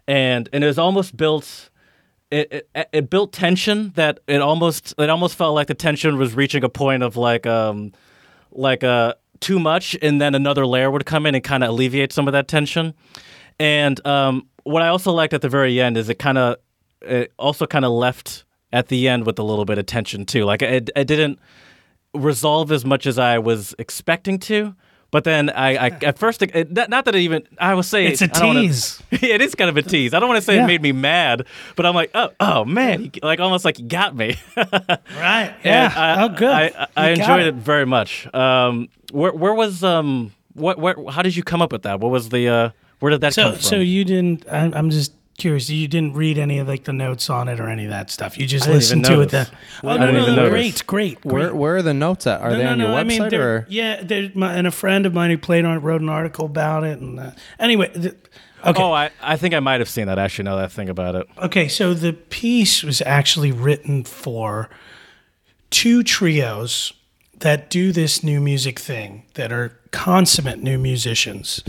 and and it was almost built. It, it it built tension that it almost it almost felt like the tension was reaching a point of like um like a. too much, and then another layer would come in and kind of alleviate some of that tension. And um, what I also liked at the very end is it kind of, it also kind of left at the end with a little bit of tension too. Like it, it didn't resolve as much as I was expecting to, but then I, I at first, it, not, not that it even, I will say. It's a tease. Wanna, it is kind of a tease. I don't want to say yeah. it made me mad, but I'm like, oh, oh man, he, like almost like he got me. Right. Yeah. I, oh, good. I, I, I enjoyed it. it very much. Um, Where, where was um what where how did you come up with that? What was the uh where did that so, come from? So you didn't. I, I'm just curious. You didn't read any of like the notes on it or any of that stuff. You just listened to it. Then. Oh no, no, no, great, great, great. Where where are the notes at? Are no, they no, on no, your I website mean, or? Yeah, my, and a friend of mine who played on it wrote an article about it. And uh, anyway, the, okay. Oh, I, I think I might have seen that. I actually know that thing about it. Okay, so the piece was actually written for two trios that do this new music thing, that are consummate new musicians.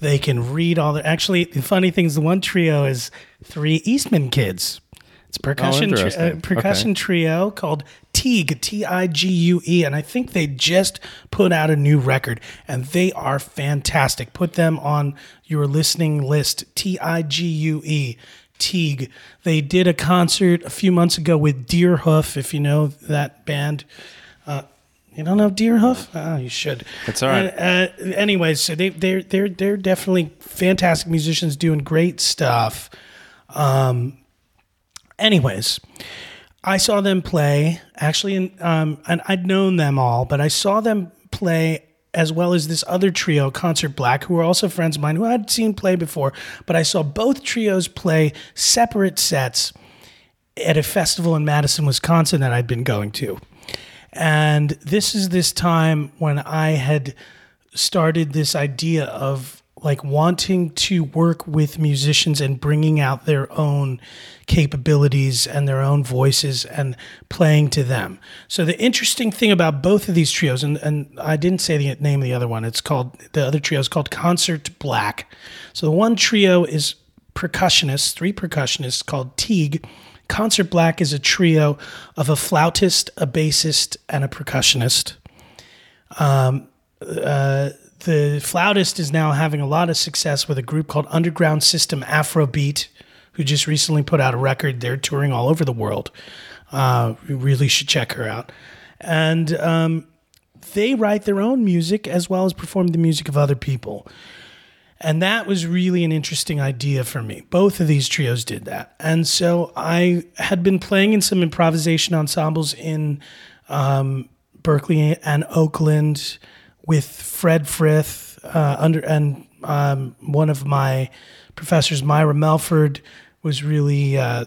They can read all the... Actually, the funny thing is the one trio is three Eastman kids. It's a percussion, oh, tri- uh, percussion okay. trio called Teague, T I G U E, and I think they just put out a new record, and they are fantastic. Put them on your listening list, T I G U E. Teague. They did a concert a few months ago with Deerhoof, if you know that band. Uh, You don't know Deerhoof? Oh, you should. That's all right. Uh, uh, anyways, so they they're they're they're definitely fantastic musicians doing great stuff. Um, anyways, I saw them play actually, in, um, and I'd known them all, but I saw them play as well as this other trio, Concert Black, who were also friends of mine who I'd seen play before. But I saw both trios play separate sets at a festival in Madison, Wisconsin that I'd been going to. And this is this time when I had started this idea of like wanting to work with musicians and bringing out their own capabilities and their own voices and playing to them. So the interesting thing about both of these trios, and, and I didn't say the name of the other one, it's called, the other trio is called Concert Black. So the one trio is percussionists, three percussionists called Teague. Concert Black is a trio of a flautist, a bassist, and a percussionist. Um, uh, the flautist is now having a lot of success with a group called Underground System Afrobeat, who just recently put out a record. They're touring all over the world. Uh, you really should check her out. And um, they write their own music as well as perform the music of other people. And that was really an interesting idea for me. Both of these trios did that. And so I had been playing in some improvisation ensembles in um, Berkeley and Oakland with Fred Frith uh, under and um, one of my professors, Myra Melford, was really, uh,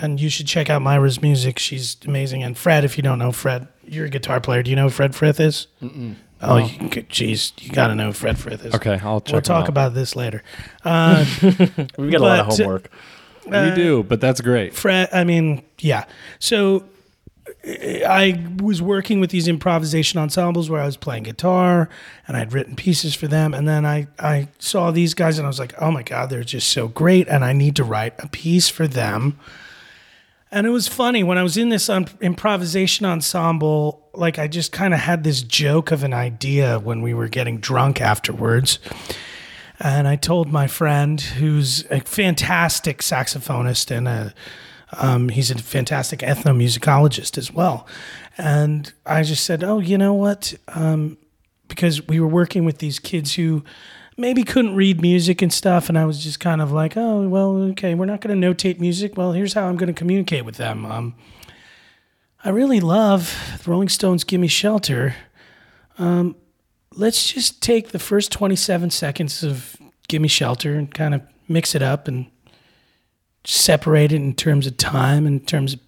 and you should check out Myra's music. She's amazing. And Fred, if you don't know Fred, you're a guitar player. Do you know who Fred Frith is? Mm-mm. Oh, oh. You, geez, you got to know who Fred Frith is. Okay, I'll check We'll talk out. about this later. Uh, We've got but, a lot of homework. Uh, we do, but that's great. Fred, I mean, yeah. So I was working with these improvisation ensembles where I was playing guitar and I'd written pieces for them. And then I, I saw these guys and I was like, oh my God, they're just so great. And I need to write a piece for them. And it was funny when I was in this um, improvisation ensemble, like I just kind of had this joke of an idea when we were getting drunk afterwards. And I told my friend, who's a fantastic saxophonist and a, Um, he's a fantastic ethnomusicologist as well. And I just said, oh, you know what? Um, because we were working with these kids who maybe couldn't read music and stuff. And I was just kind of like, oh, well, okay, we're not going to notate music. Well, here's how I'm going to communicate with them. Um, I really love the Rolling Stones' Gimme Shelter. Um, let's just take the first twenty-seven seconds of Gimme Shelter and kind of mix it up and separate it in terms of time, in terms of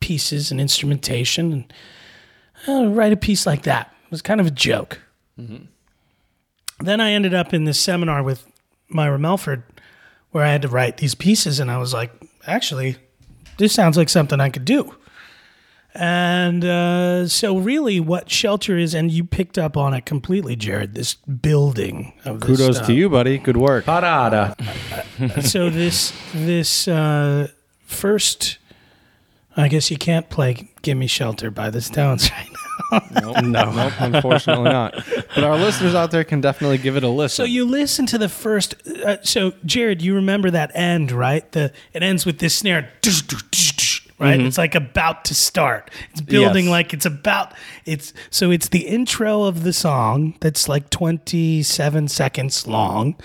pieces and instrumentation, and I'll write a piece like that. It was kind of a joke. Mm-hmm. Then I ended up in this seminar with Myra Melford where I had to write these pieces, and I was like, actually, this sounds like something I could do. And uh, so really what Shelter is, and you picked up on it completely, Jared, this building of this Kudos stuff. to you, buddy. Good work. Parada. So this this uh, first, I guess you can't play Gimme Shelter by the Stones right now. Nope, no, nope, unfortunately not. But our listeners out there can definitely give it a listen. So you listen to the first, uh, so Jared, you remember that end, right? The It ends with this snare. Right, mm-hmm. It's like about to start. It's building yes. like it's about. It's so it's the intro of the song that's like twenty-seven seconds long.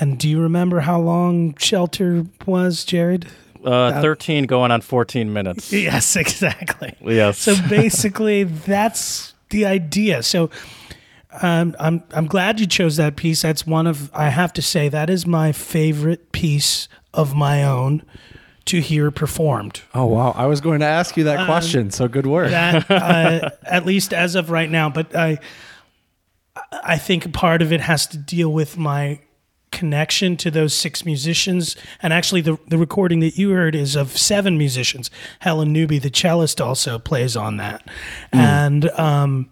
And do you remember how long Shelter was, Jared? Uh, Thirteen, going on fourteen minutes. Yes, exactly. Yes. So basically, that's the idea. So um, I'm I'm glad you chose that piece. That's one of I have to say that is my favorite piece of my own to hear performed. Oh, wow. I was going to ask you that question, um, so good work. That, uh, at least as of right now. But I I think part of it has to deal with my connection to those six musicians. And actually, the, the recording that you heard is of seven musicians. Helen Newby, the cellist, also plays on that. Mm. And um,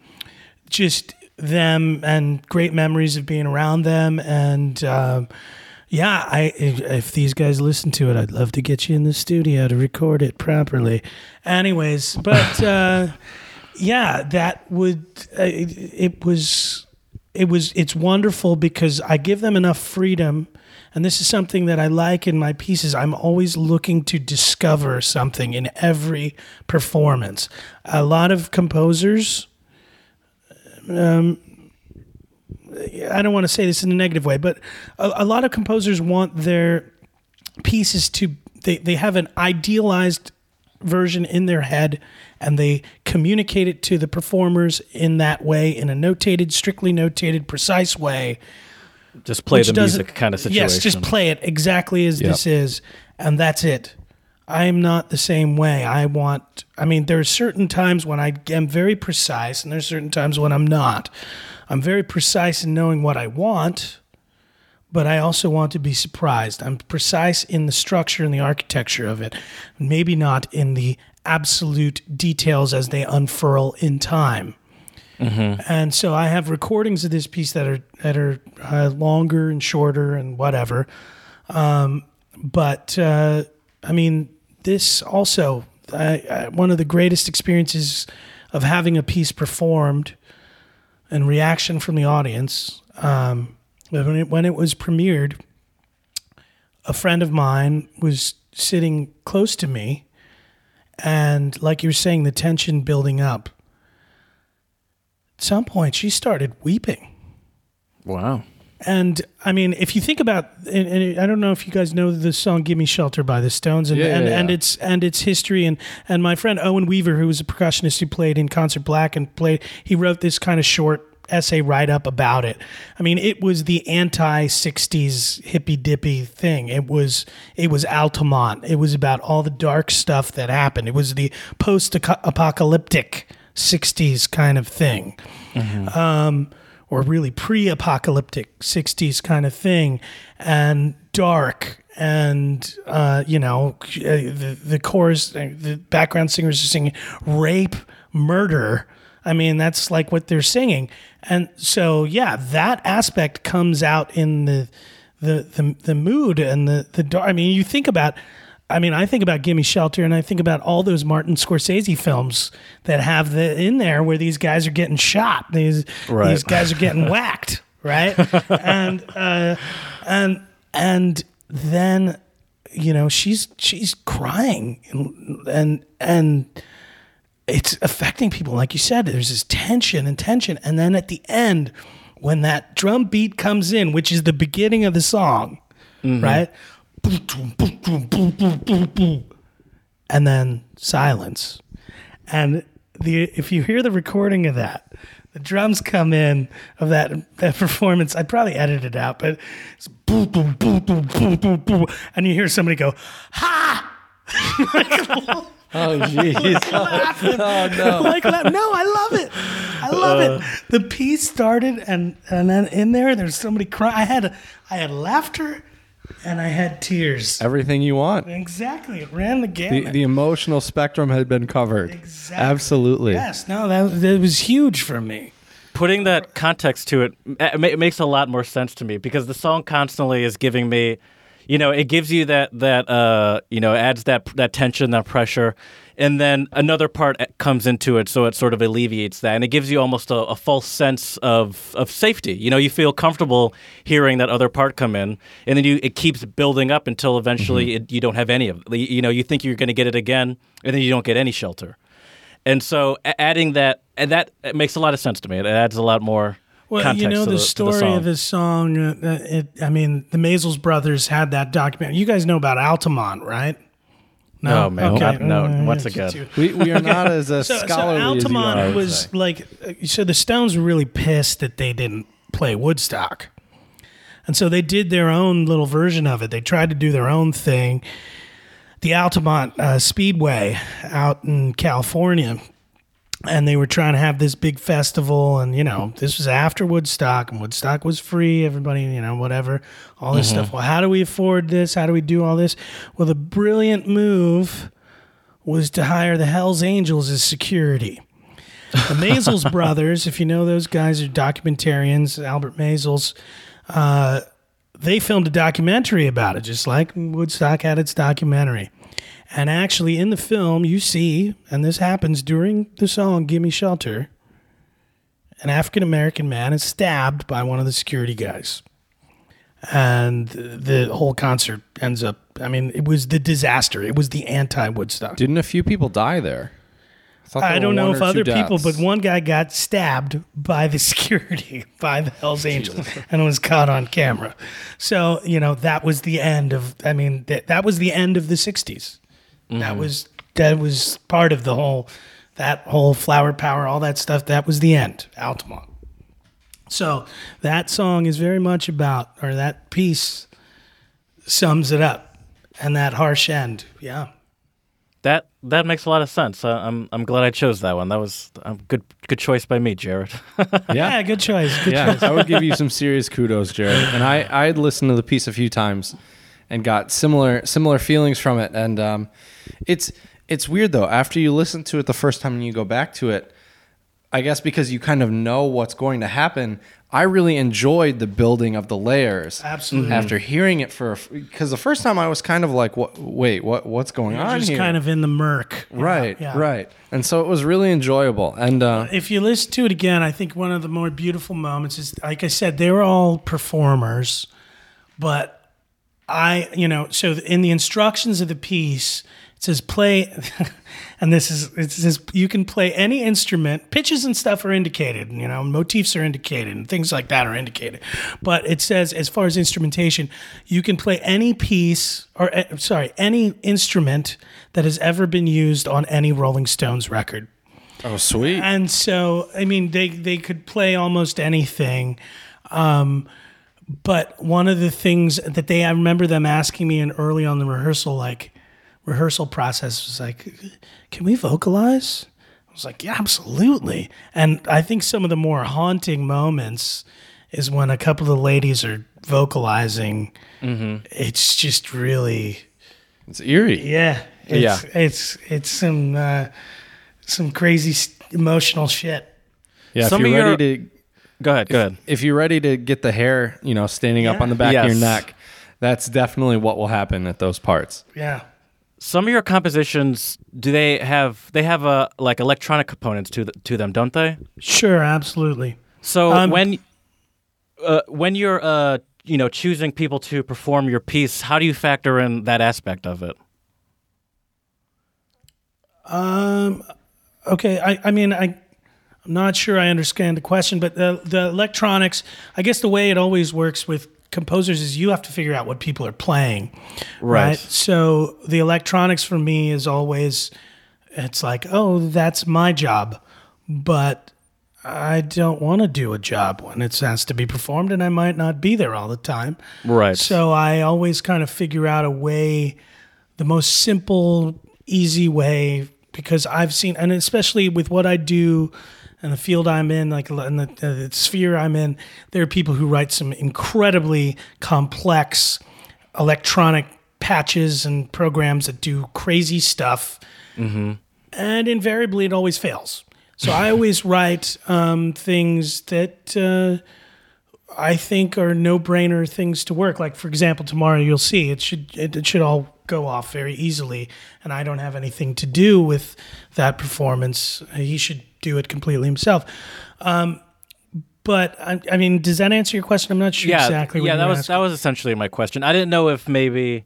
just them and great memories of being around them and... Uh, Yeah, I if these guys listen to it, I'd love to get you in the studio to record it properly. Anyways, but uh, yeah, that would uh, it, it was it was it's wonderful because I give them enough freedom, and this is something that I like in my pieces. I'm always looking to discover something in every performance. A lot of composers. Um, I don't want to say this in a negative way, but a, a lot of composers want their pieces to, they, they have an idealized version in their head and they communicate it to the performers in that way, in a notated, strictly notated, precise way. Just play the music kind of situation. Yes, just play it exactly as yep. this is, and that's it. I'm not the same way. I want, I mean, there are certain times when I am very precise and there are certain times when I'm not. I'm very precise in knowing what I want, but I also want to be surprised. I'm precise in the structure and the architecture of it, maybe not in the absolute details as they unfurl in time. Mm-hmm. And so I have recordings of this piece that are that are uh, longer and shorter and whatever. Um, but... Uh, I mean, this also, I, I, one of the greatest experiences of having a piece performed and reaction from the audience, um, when, it, when it was premiered, a friend of mine was sitting close to me, and like you were saying, the tension building up. At some point, she started weeping. Wow. And I mean, if you think about, and, and I don't know if you guys know the song "Gimme Shelter" by the Stones, and, yeah, and, yeah, yeah. and its and its history, and, and my friend Owen Weaver, who was a percussionist who played in Concert Black and played, he wrote this kind of short essay write-up about it. I mean, it was the anti-sixties hippy-dippy thing. It was it was Altamont. It was about all the dark stuff that happened. It was the post-apocalyptic sixties kind of thing, mm-hmm. um, or really pre-apocalyptic sixties kind of thing, and dark. And, uh, you know, the, the chorus, the background singers are singing rape, murder. I mean, that's like what they're singing. And so, yeah, that aspect comes out in the the the, the mood and the, the dark. I mean, you think about, I mean, I think about Gimme Shelter, and I think about all those Martin Scorsese films that have the in there where these guys are getting shot. These, right. these guys are getting whacked, right? And, uh, and, and, then, you know, she's she's crying, and, and and it's affecting people. Like you said, there's this tension and tension, and then at the end, when that drum beat comes in, which is the beginning of the song, mm-hmm. right? And then silence. And the if you hear the recording of that, the drums come in of that that performance. I probably edited it out, but it's boom, boom, boom, boom, boom, boom, boom, and you hear somebody go, "Ha!" Oh, jeez! Like laughing. Oh no! Like, no, I love it. I love uh, it. The piece started, and and then in there, there's somebody crying. I had I had laughter. And I had tears. Everything you want. Exactly. It ran the gamut. The, the emotional spectrum had been covered. Exactly. Absolutely. Yes. No, that, that was huge for me. Putting that context to it, it makes a lot more sense to me, because the song constantly is giving me, you know, it gives you that, that uh, you know, adds that, that tension, that pressure. And then another part comes into it, so it sort of alleviates that, and it gives you almost a, a false sense of, of safety. You know, you feel comfortable hearing that other part come in, and then you it keeps building up until eventually mm-hmm. it, you don't have any of it. You know, you think you're going to get it again, and then you don't get any shelter. And so adding that, and that it makes a lot of sense to me. It adds a lot more. Well, you know, the, the story the of this song. Uh, it, I mean, the Maisels brothers had that documentary. You guys know about Altamont, right? No, no, man. Okay. I, no, once again, we, we are not as a so, scholarly. So Altamont as you are, was say. like, so the Stones were really pissed that they didn't play Woodstock, and so they did their own little version of it. They tried to do their own thing, the Altamont uh, Speedway out in California, and they were trying to have this big festival. And you know, this was after Woodstock, and Woodstock was free. Everybody, you know, whatever, all this mm-hmm. stuff. Well, how do we afford this? How do we do all this? Well, the brilliant move was to hire the Hells Angels as security. The Maisels brothers, if you know those guys, are documentarians. Albert Maisels, uh, they filmed a documentary about it, just like Woodstock had its documentary. And actually, in the film, you see, and this happens during the song Gimme Shelter, an African-American man is stabbed by one of the security guys. And the whole concert ends up, I mean, it was the disaster. It was the anti-Woodstock. Didn't a few people die there? I, I don't know if other deaths. people, but one guy got stabbed by the security, by the Hells Angels, and was caught on camera. So, you know, that was the end of, I mean, th- that was the end of the sixties. Mm-hmm. That was that was part of the whole, that whole flower power, all that stuff. That was the end, Altamont. So that song is very much about, or that piece sums it up, and that harsh end. Yeah, that that makes a lot of sense. Uh, I'm I'm glad I chose that one. That was a um, good good choice by me, Jared. yeah. yeah, good choice. Good yeah, choice. I would give you some serious kudos, Jared. And I I had listened to the piece a few times, and got similar similar feelings from it. And um, it's it's weird though. After you listen to it the first time and you go back to it, I guess because you kind of know what's going to happen, I really enjoyed the building of the layers. Absolutely. After hearing it for, because the first time I was kind of like, what, wait, what, what's going You're on just here? Just kind of in the murk. Right, yeah. right. And so it was really enjoyable. And uh, if you listen to it again, I think one of the more beautiful moments is, like I said, they were all performers, but I, you know, so in the instructions of the piece, it says play, and this is, it says you can play any instrument. Pitches and stuff are indicated, you know, motifs are indicated, and things like that are indicated. But it says, as far as instrumentation, you can play any piece, or uh, sorry, any instrument that has ever been used on any Rolling Stones record. Oh, sweet. And so, I mean, they, they could play almost anything. Um, but one of the things that they, I remember them asking me in early on the rehearsal, like rehearsal process was like, can we vocalize? I was like, yeah, absolutely. And I think some of the more haunting moments is when a couple of the ladies are vocalizing. Mm-hmm. It's just really, it's eerie. Yeah. It's, yeah. It's, it's, it's some, uh, some crazy emotional shit. Yeah. Some if you're ready your, to go ahead, go if, ahead. If you're ready to get the hair, you know, standing yeah. up on the back yes. of your neck, that's definitely what will happen at those parts. Yeah. Some of your compositions, do they have, they have a like electronic components to the, to them, don't they? Sure. Absolutely. So um, when, uh, when you're, uh, you know, choosing people to perform your piece, how do you factor in that aspect of it? Um, Okay, I, I mean, I, I'm not sure I understand the question, but the, the electronics, I guess the way it always works with composers is you have to figure out what people are playing, right? right? So the electronics for me is always, it's like, oh, that's my job, but I don't want to do a job when it has to be performed, and I might not be there all the time. Right. So I always kind of figure out a way, the most simple, easy way, because I've seen, and especially with what I do and the field I'm in, like in the, the sphere I'm in, there are people who write some incredibly complex electronic patches and programs that do crazy stuff. Mm-hmm. And invariably it always fails. So I always write um, things that uh, I think are no-brainer things to work. Like, for example, tomorrow you'll see it should it, it should all go off very easily, and I don't have anything to do with that performance. He should do it completely himself. Um, but I, I mean, does that answer your question? I'm not sure yeah, exactly. What yeah, that was asking. That was essentially my question. I didn't know if maybe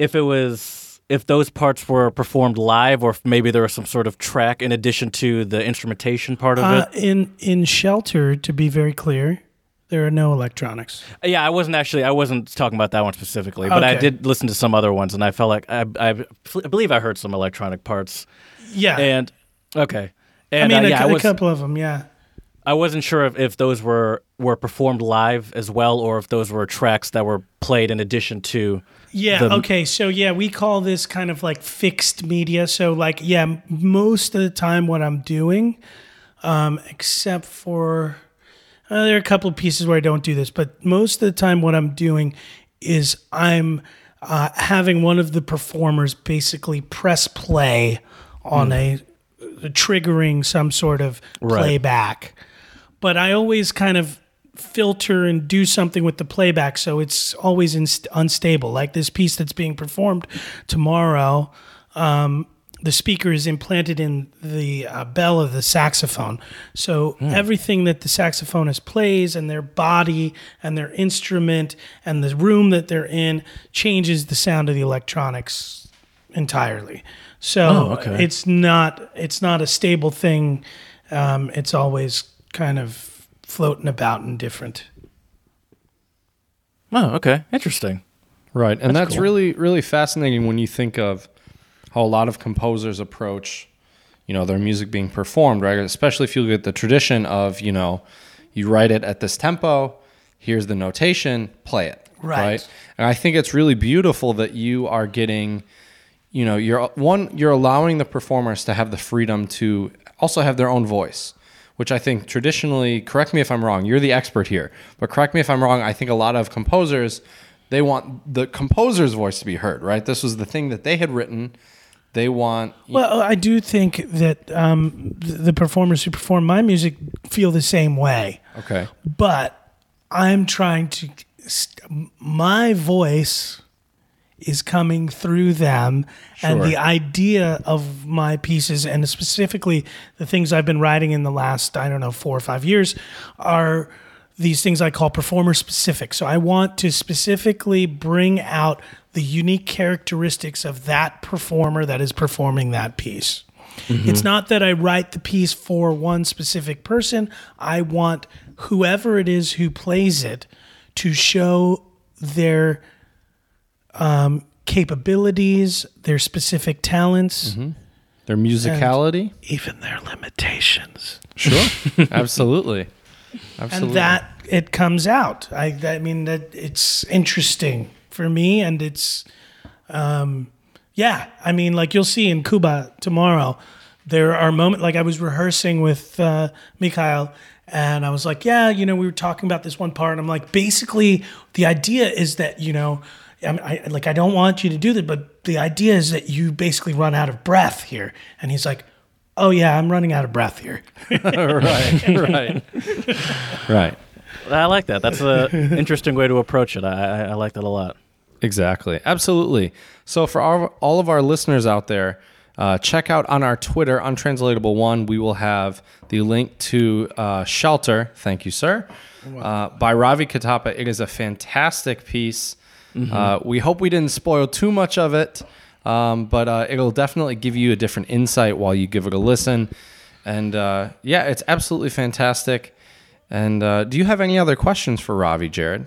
if it was if those parts were performed live, or if maybe there was some sort of track in addition to the instrumentation part of uh, it. In in Shelter, to be very clear, there are no electronics. Yeah, I wasn't actually, I wasn't talking about that one specifically, but okay. I did listen to some other ones, and I felt like, I, I, I believe I heard some electronic parts. Yeah. And, okay. And, I mean, uh, yeah, a, I was, a couple of them, yeah. I wasn't sure if, if those were, were performed live as well, or if those were tracks that were played in addition to... Yeah, the... okay, so yeah, we call this kind of like fixed media. So like, yeah, most of the time what I'm doing, um, except for... Uh, there are a couple of pieces where I don't do this, but most of the time what I'm doing is I'm uh, having one of the performers basically press play on mm. a, a triggering some sort of right. playback. But I always kind of filter and do something with the playback, so it's always inst- unstable. Like this piece that's being performed tomorrow, um, the speaker is implanted in the uh, bell of the saxophone. So mm. everything that the saxophonist plays and their body and their instrument and the room that they're in changes the sound of the electronics entirely. So oh, okay. it's not it's not a stable thing. Um, it's always kind of floating about and different. Oh, okay. Interesting. Right. And that's, that's cool. really, really fascinating when you think of how a lot of composers approach, you know, their music being performed, right? Especially if you look at the tradition of, you know, you write it at this tempo, here's the notation, play it, right? right? And I think it's really beautiful that you are getting, you know, you're one, you're allowing the performers to have the freedom to also have their own voice, which I think traditionally, correct me if I'm wrong, you're the expert here, but correct me if I'm wrong, I think a lot of composers, they want the composer's voice to be heard, right? This was the thing that they had written. They want... Well, I do think that um, the performers who perform my music feel the same way. Okay. But I'm trying to... My voice is coming through them, sure. and the idea of my pieces, and specifically the things I've been writing in the last, I don't know, four or five years, are these things I call performer-specific. So I want to specifically bring out the unique characteristics of that performer that is performing that piece. Mm-hmm. It's not that I write the piece for one specific person. I want whoever it is who plays it to show their um, capabilities, their specific talents, mm-hmm. their musicality, and even their limitations. Sure, absolutely, absolutely. And that it comes out. I, I mean, that it's interesting for me, and it's, um, yeah. I mean, like you'll see in Cuba tomorrow, there are moments. Like I was rehearsing with uh, Michal. And I was like, yeah, you know, we were talking about this one part. And I'm like, basically, the idea is that, you know, I, I like, I don't want you to do that, but the idea is that you basically run out of breath here. And he's like, oh, yeah, I'm running out of breath here. right, right, right. I like that. That's an interesting way to approach it. I, I like that a lot. Exactly. Absolutely. So for our, all of our listeners out there, Uh, check out on our Twitter, Untranslatable one, we will have the link to uh, Shelter, thank you, sir, uh, by Ravi Kittappa. It is a fantastic piece. Mm-hmm. Uh, we hope we didn't spoil too much of it, um, but uh, it'll definitely give you a different insight while you give it a listen. And uh, yeah, it's absolutely fantastic. And uh, do you have any other questions for Ravi, Jared?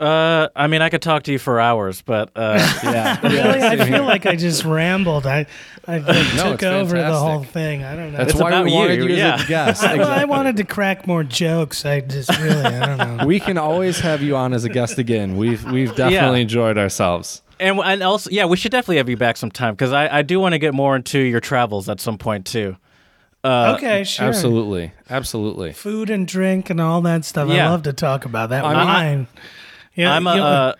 Uh, I mean, I could talk to you for hours, but uh, yeah. Really, I feel like I just rambled. I, I like, no, took over fantastic. The whole thing. I don't know. That's it's why we you. wanted you yeah. as a guest. Exactly. Well, I wanted to crack more jokes. I just really, I don't know. We can always have you on as a guest again. We've we've definitely yeah. enjoyed ourselves. And and also, yeah, we should definitely have you back sometime because I, I do want to get more into your travels at some point too. Uh, okay, sure. Absolutely, absolutely. Food and drink and all that stuff. Yeah. I love to talk about that. I Mine. Mean, I, Yeah, I'm a uh,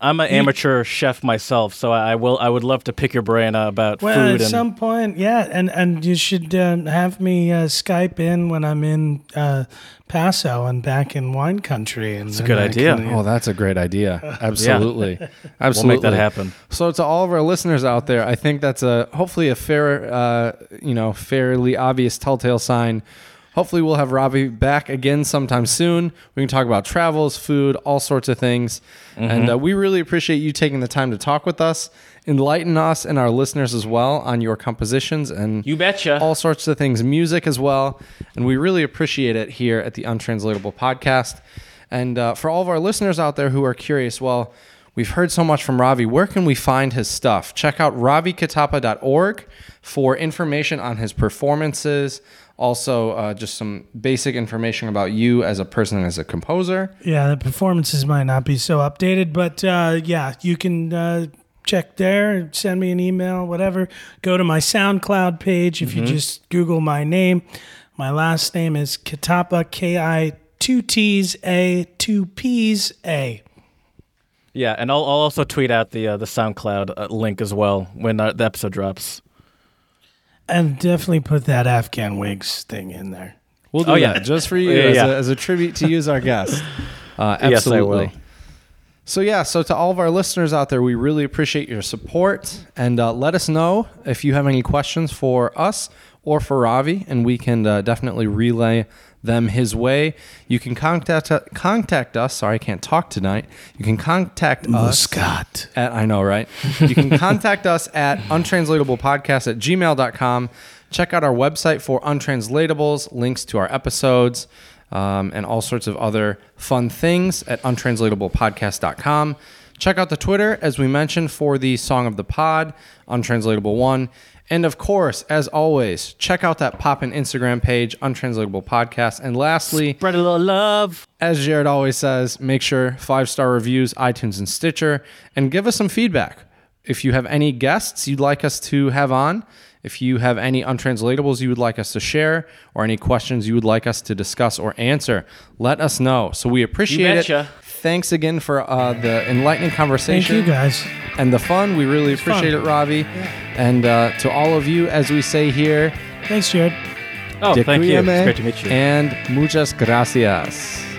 I'm an amateur chef myself, so I will I would love to pick your brain uh, about well, food. Well, at and some point, yeah, and and you should uh, have me uh, Skype in when I'm in uh, Paso and back in wine country. And that's a good I idea. Can, oh, that's a great idea. Absolutely, yeah. absolutely, we'll make that happen. So to all of our listeners out there, I think that's a hopefully a fair uh, you know fairly obvious telltale sign. Hopefully we'll have Robbie back again sometime soon. We can talk about travels, food, all sorts of things. Mm-hmm. And uh, we really appreciate you taking the time to talk with us, enlighten us and our listeners as well on your compositions and you betcha. All sorts of things, music as well. And we really appreciate it here at the Untranslatable Podcast. And uh, for all of our listeners out there who are curious, well, we've heard so much from Ravi. Where can we find his stuff? Check out ravi kittappa dot org for information on his performances. Also, uh, just some basic information about you as a person and as a composer. Yeah, the performances might not be so updated, but uh, yeah, you can uh, check there, send me an email, whatever. Go to my SoundCloud page. If mm-hmm. you just Google my name, my last name is Kittappa, K I two T's A two P's A. Yeah, and I'll, I'll also tweet out the uh, the SoundCloud uh, link as well when uh, the episode drops. And definitely put that Afghan Whigs thing in there. We'll do oh, that yeah. just for you yeah, as, yeah. A, as a tribute to you as our guest. Uh, absolutely. Yes, I will. So yeah, so to all of our listeners out there, we really appreciate your support. And uh, let us know if you have any questions for us or for Ravi, and we can uh, definitely relay them his way. You can contact uh, contact us. Sorry, I can't talk tonight. You can contact Muscat. us at I know, right? You can contact us at untranslatable podcast at gmail dot com. Check out our website for untranslatables, links to our episodes, um, and all sorts of other fun things at untranslatable podcast dot com. Check out the Twitter, as we mentioned, for the Song of the Pod, Untranslatable one. And of course, as always, check out that Poppin' Instagram page, Untranslatable Podcast. And lastly, spread a little love. As Jared always says, make sure five-star reviews, iTunes and Stitcher, and give us some feedback. If you have any guests you'd like us to have on, if you have any untranslatables you would like us to share, or any questions you would like us to discuss or answer, let us know. So we appreciate it. You betcha. Thanks again for uh, the enlightening conversation. Thank you, guys. And the fun. We really it's appreciate fun. It, Ravi. Yeah. And uh, to all of you, as we say here... Thanks, Jared. Oh, thank you. It's great to meet you. And muchas gracias.